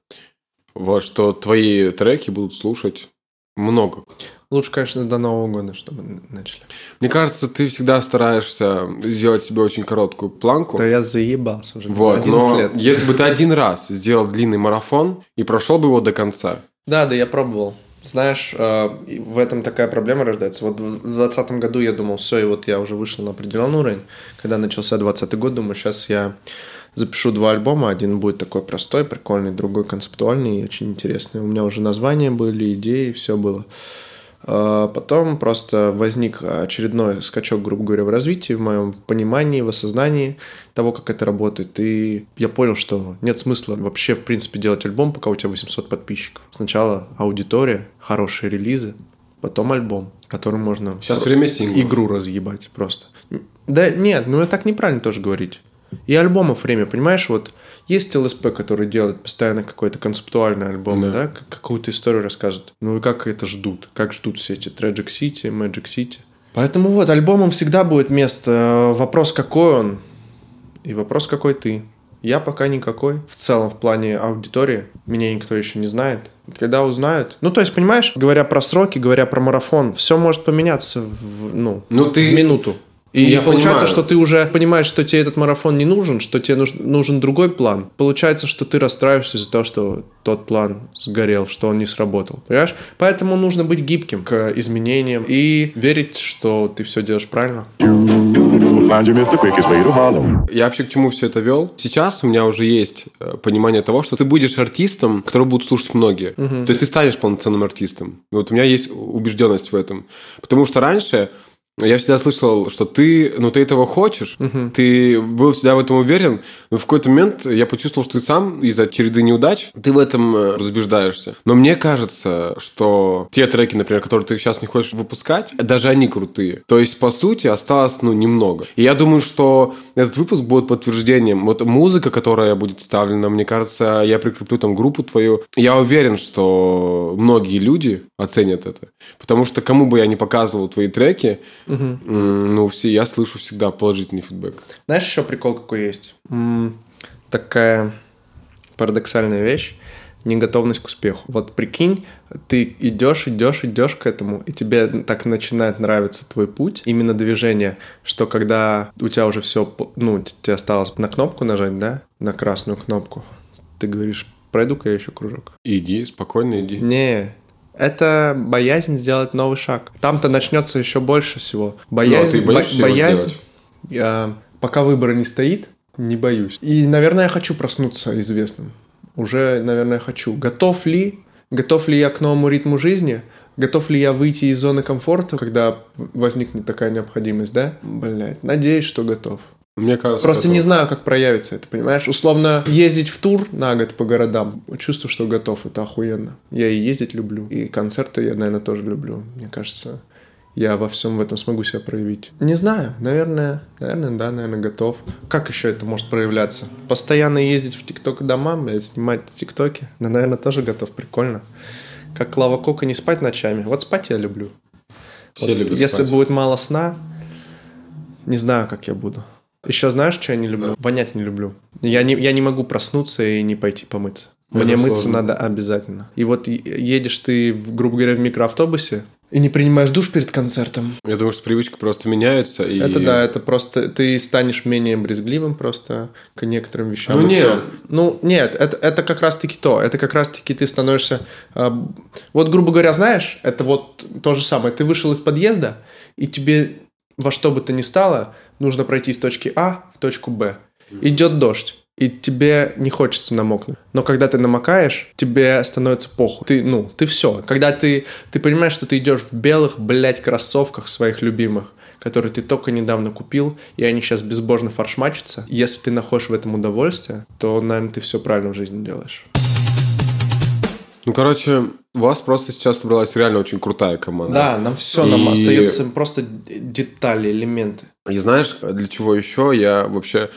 Вот, что твои треки будут слушать много. Лучше, конечно, до Нового года, чтобы начали. Мне кажется, ты всегда стараешься сделать себе очень короткую планку. Да я заебался уже. Вот, 11 лет. Если бы ты один раз сделал длинный марафон и прошел бы его до конца. Да, я пробовал. Знаешь, в этом такая проблема рождается. Вот в 2020 году я думал, все, и вот я уже вышел на определенный уровень. Когда начался 2020 год, думаю, сейчас я запишу 2 альбома. Один будет такой простой, прикольный, другой концептуальный и очень интересный. У меня уже названия были, идеи, все было. Потом просто возник очередной скачок, грубо говоря, в развитии, в моем понимании, в осознании того, как это работает. И я понял, что нет смысла вообще, в принципе, делать альбом, пока у тебя 800 подписчиков. Сначала аудитория, хорошие релизы, потом альбом, который можно... Сейчас время синглов. Игру разъебать просто. Да нет, ну так неправильно тоже говорить. И альбомов время, понимаешь, вот... Есть ЛСП, который делает постоянно какой-то концептуальный альбом, да, какую-то историю рассказывает. Ну и как это ждут? Как ждут все эти Трэджик Сити, Мэджик Сити? Поэтому вот, альбомом всегда будет место. Вопрос, какой он, и вопрос, какой ты. Я пока никакой. В целом, в плане аудитории, меня никто еще не знает. Когда узнают... Ну, то есть, понимаешь, говоря про сроки, говоря про марафон, все может поменяться в минуту. И получается, понимаю, что ты уже понимаешь, что тебе этот марафон не нужен, что тебе нужен другой план. Получается, что ты расстраиваешься из-за того, что тот план сгорел, что он не сработал. Понимаешь? Поэтому нужно быть гибким к изменениям и верить, что ты все делаешь правильно. Я вообще к чему все это вел? Сейчас у меня уже есть понимание того, что ты будешь артистом, которого будут слушать многие. Угу. То есть ты станешь полноценным артистом. Вот у меня есть убежденность в этом. Потому что раньше... Я всегда слышал, что ты этого хочешь, ты был всегда в этом уверен, но в какой-то момент я почувствовал, что ты сам из-за череды неудач, ты в этом разубеждаешься. Но мне кажется, что те треки, например, которые ты сейчас не хочешь выпускать, даже они крутые. То есть, по сути, осталось, немного. И я думаю, что этот выпуск будет подтверждением. Вот музыка, которая будет вставлена, мне кажется, я прикреплю там группу твою. Я уверен, что многие люди оценят это. Потому что кому бы я не показывал твои треки, я слышу всегда положительный фидбэк. Знаешь, еще прикол какой есть? Такая парадоксальная вещь. Неготовность к успеху. Вот прикинь, ты идешь к этому, и тебе так начинает нравиться твой путь, именно движение, что когда у тебя уже все, тебе осталось на кнопку нажать, да? На красную кнопку. Ты говоришь, пройду-ка я еще кружок. Иди, спокойно иди. Не. Это боязнь сделать новый шаг. Там-то начнется еще больше всего. Боязнь, пока выбора не стоит, не боюсь. И, наверное, я хочу проснуться известным. Уже, наверное, хочу. Готов ли я к новому ритму жизни? Готов ли я выйти из зоны комфорта, когда возникнет такая необходимость, да? Надеюсь, что готов. Мне кажется, просто не знаю, как проявится это, понимаешь? Условно, ездить в тур на год по городам, чувствую, что готов, это охуенно. Я и ездить люблю, и концерты я, наверное, тоже люблю. Мне кажется, я во всем в этом смогу себя проявить. Не знаю, наверное, готов. Как еще это может проявляться? Постоянно ездить в ТикТок дома, снимать ТикТоки. Да, наверное, тоже готов, прикольно. Как Клава Кока, не спать ночами. Вот спать я люблю. Вот, если спать. Будет мало сна, не знаю, как я буду. Еще знаешь, что я не люблю? Да. Вонять не люблю. Я не могу проснуться и не пойти помыться. Мне мыться надо обязательно. И вот едешь ты, грубо говоря, в микроавтобусе и не принимаешь душ перед концертом. Я думаю, что привычки просто меняются. И... Это просто ты станешь менее брезгливым просто к некоторым вещам. Это как раз-таки то. Это как раз-таки ты становишься... Вот, грубо говоря, знаешь, это вот то же самое. Ты вышел из подъезда, и тебе во что бы то ни стало... Нужно пройти с точки А в точку Б. Идет дождь, и тебе не хочется намокнуть. Но когда ты намокаешь, тебе становится похуй. Ты все. Когда ты понимаешь, что ты идешь в белых, кроссовках своих любимых, которые ты только недавно купил, и они сейчас безбожно форшмачатся. Если ты находишь в этом удовольствие, то, наверное, ты все правильно в жизни делаешь. У вас просто сейчас собралась реально очень крутая команда. Да, нам остается просто детали, элементы. И знаешь, для чего еще я вообще...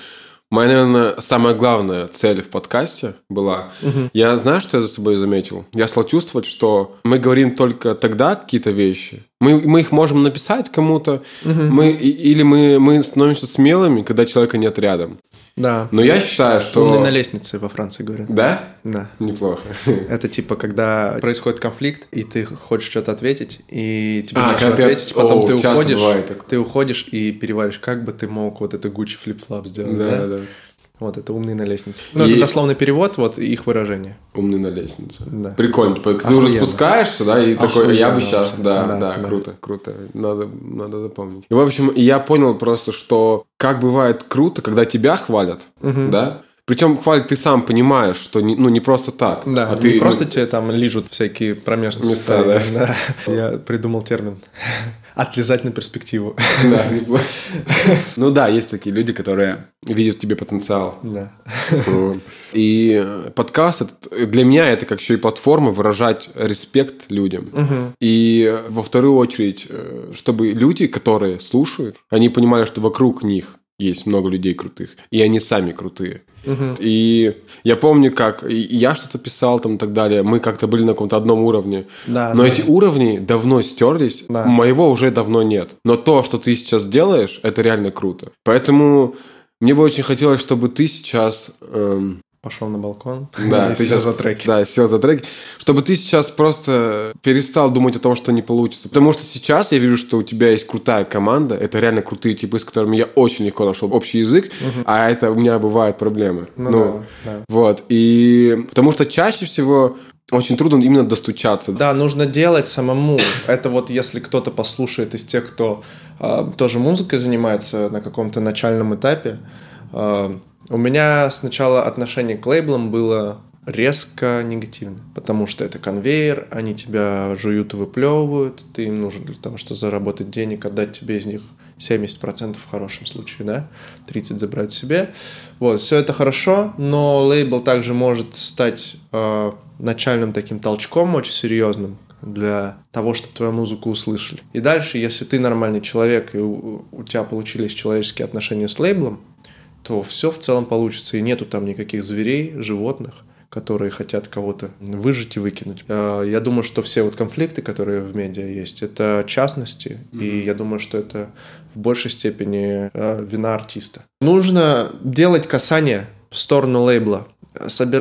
Моя, наверное, самая главная цель в подкасте была... Угу. Я знаю, что я за собой заметил. Я стал чувствовать, что мы говорим только тогда какие-то вещи. Мы их можем написать кому-то. Угу. Мы становимся смелыми, когда человека нет рядом. Да. Но я считаю, что... Умный на лестнице во Франции говорят. Да? Да. Неплохо. Это типа, когда происходит конфликт, и ты хочешь что-то ответить, и тебе нечего ответить, потом ты уходишь и перевариваешь, как бы ты мог вот эту Gucci флип-флап сделать. Да. Вот, это умный на лестнице. Ну, это дословный перевод, вот их выражение. Умный на лестнице. Да. Прикольно. Ты уже спускаешься, да, и такой, я бы сейчас, да, круто. Надо запомнить. И, в общем, я понял просто, что как бывает круто, когда тебя хвалят, да, причем хвалят, ты сам понимаешь, что не просто так. Да, не просто тебе там лижут всякие промежности. Места, да. Я придумал термин. Отлезать на перспективу. Да, неплохо. Ну да, есть такие люди, которые видят в тебе потенциал. Да. И подкаст, для меня это как еще и платформа выражать респект людям. Угу. И во вторую очередь, чтобы люди, которые слушают, они понимали, что вокруг них есть много людей крутых, и они сами крутые. Угу. И я помню, как я что-то писал там и так далее, мы как-то были на каком-то одном уровне, но эти уровни давно стерлись, моего уже давно нет. Но то, что ты сейчас делаешь, это реально круто. Поэтому мне бы очень хотелось, чтобы ты сейчас... Пошел на балкон, да, и сел за треки. Да, сел за треки. Чтобы ты сейчас просто перестал думать о том, что не получится. Потому что сейчас я вижу, что у тебя есть крутая команда. Это реально крутые типы, с которыми я очень легко нашел общий язык. Угу. А это у меня бывают проблемы. Ну да. Вот. И потому что чаще всего... Очень трудно именно достучаться. Да, нужно делать самому. Это вот если кто-то послушает из тех, кто тоже музыкой занимается на каком-то начальном этапе. У меня сначала отношение к лейблам было резко негативно, потому что это конвейер, они тебя жуют и выплевывают, ты им нужен для того, чтобы заработать денег, отдать тебе из них 70% в хорошем случае, да, 30% забрать себе. Вот, все это хорошо, но лейбл также может стать начальным таким толчком очень серьезным для того, чтобы твою музыку услышали. И дальше, если ты нормальный человек, и у тебя получились человеческие отношения с лейблом, то все в целом получится, и нету там никаких зверей, животных, которые хотят кого-то выжить и выкинуть. Я думаю, что все вот конфликты, которые в медиа есть, это частности, и я думаю, что это в большей степени вина артиста. Нужно делать касание в сторону лейбла,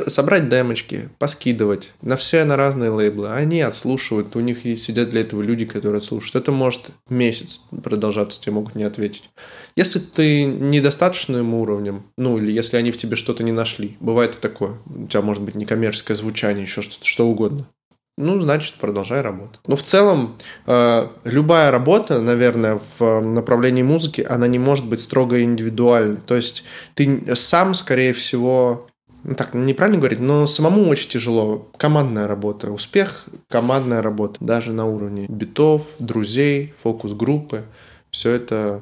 собрать демочки, поскидывать на разные лейблы. Они отслушивают, у них и сидят для этого люди, которые отслушают. Это может месяц продолжаться, тебе могут не ответить. Если ты недостаточным уровнем, ну или если они в тебе что-то не нашли, бывает и такое. У тебя может быть некоммерческое звучание, еще что-то, что угодно. Ну, значит, продолжай работать. Но в целом, любая работа, наверное, в направлении музыки, она не может быть строго индивидуальной. То есть ты сам, скорее всего... Так, неправильно говорить, но самому очень тяжело. Командная работа. Успех – командная работа. Даже на уровне битов, друзей, фокус-группы. Все это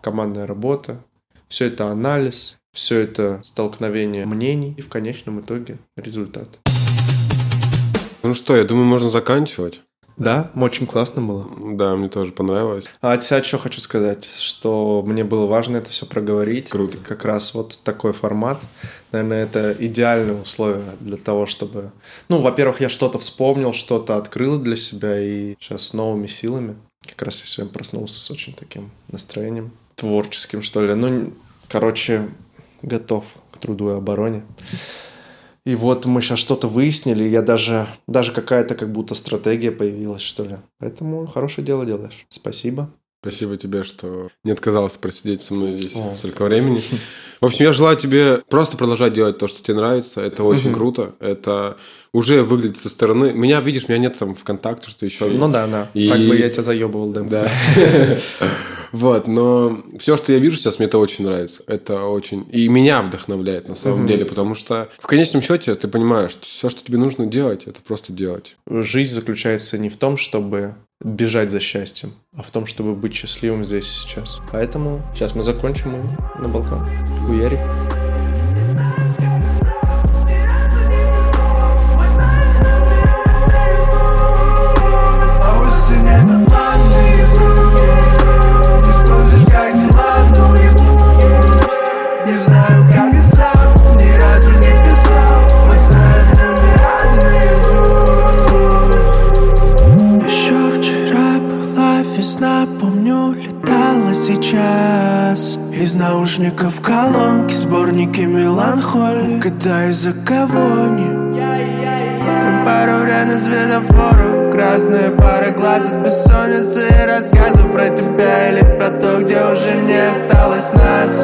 командная работа. Все это анализ. Все это столкновение мнений. И в конечном итоге результат. Ну что, я думаю, можно заканчивать. Да, очень классно было. Да, мне тоже понравилось. А от себя что хочу сказать, что мне было важно это все проговорить. Круто. Это как раз вот такой формат. Наверное, это идеальные условия для того, чтобы... Ну, во-первых, я что-то вспомнил, что-то открыл для себя, и сейчас с новыми силами. Как раз я сегодня проснулся с очень таким настроением, творческим, что ли. Ну, короче, готов к труду и обороне. И вот мы сейчас что-то выяснили, я даже какая-то как будто стратегия появилась, что ли. Поэтому хорошее дело делаешь. Спасибо. Спасибо тебе, что не отказался просидеть со мной здесь столько времени. В общем, я желаю тебе просто продолжать делать то, что тебе нравится. Это очень круто. Это уже выглядит со стороны. Меня, видишь, меня нет там ВКонтакте, что еще. Ну да. И... Так бы я тебя заебывал, Дэн. Да. Вот, но все, что я вижу сейчас, мне это очень нравится. Это очень... И меня вдохновляет на самом деле, потому что в конечном счете ты понимаешь, что все, что тебе нужно делать, это просто делать. Жизнь заключается не в том, чтобы... бежать за счастьем, а в том, чтобы быть счастливым здесь и сейчас. Поэтому сейчас мы закончим и на балкон. Хуярик. наушника в колонке, сборники меланхолии, катаюсь за кого-нибудь. Пару рядом светофоров, красные пары глазят бессонницы и рассказов про тебя или про то, где уже не осталось нас.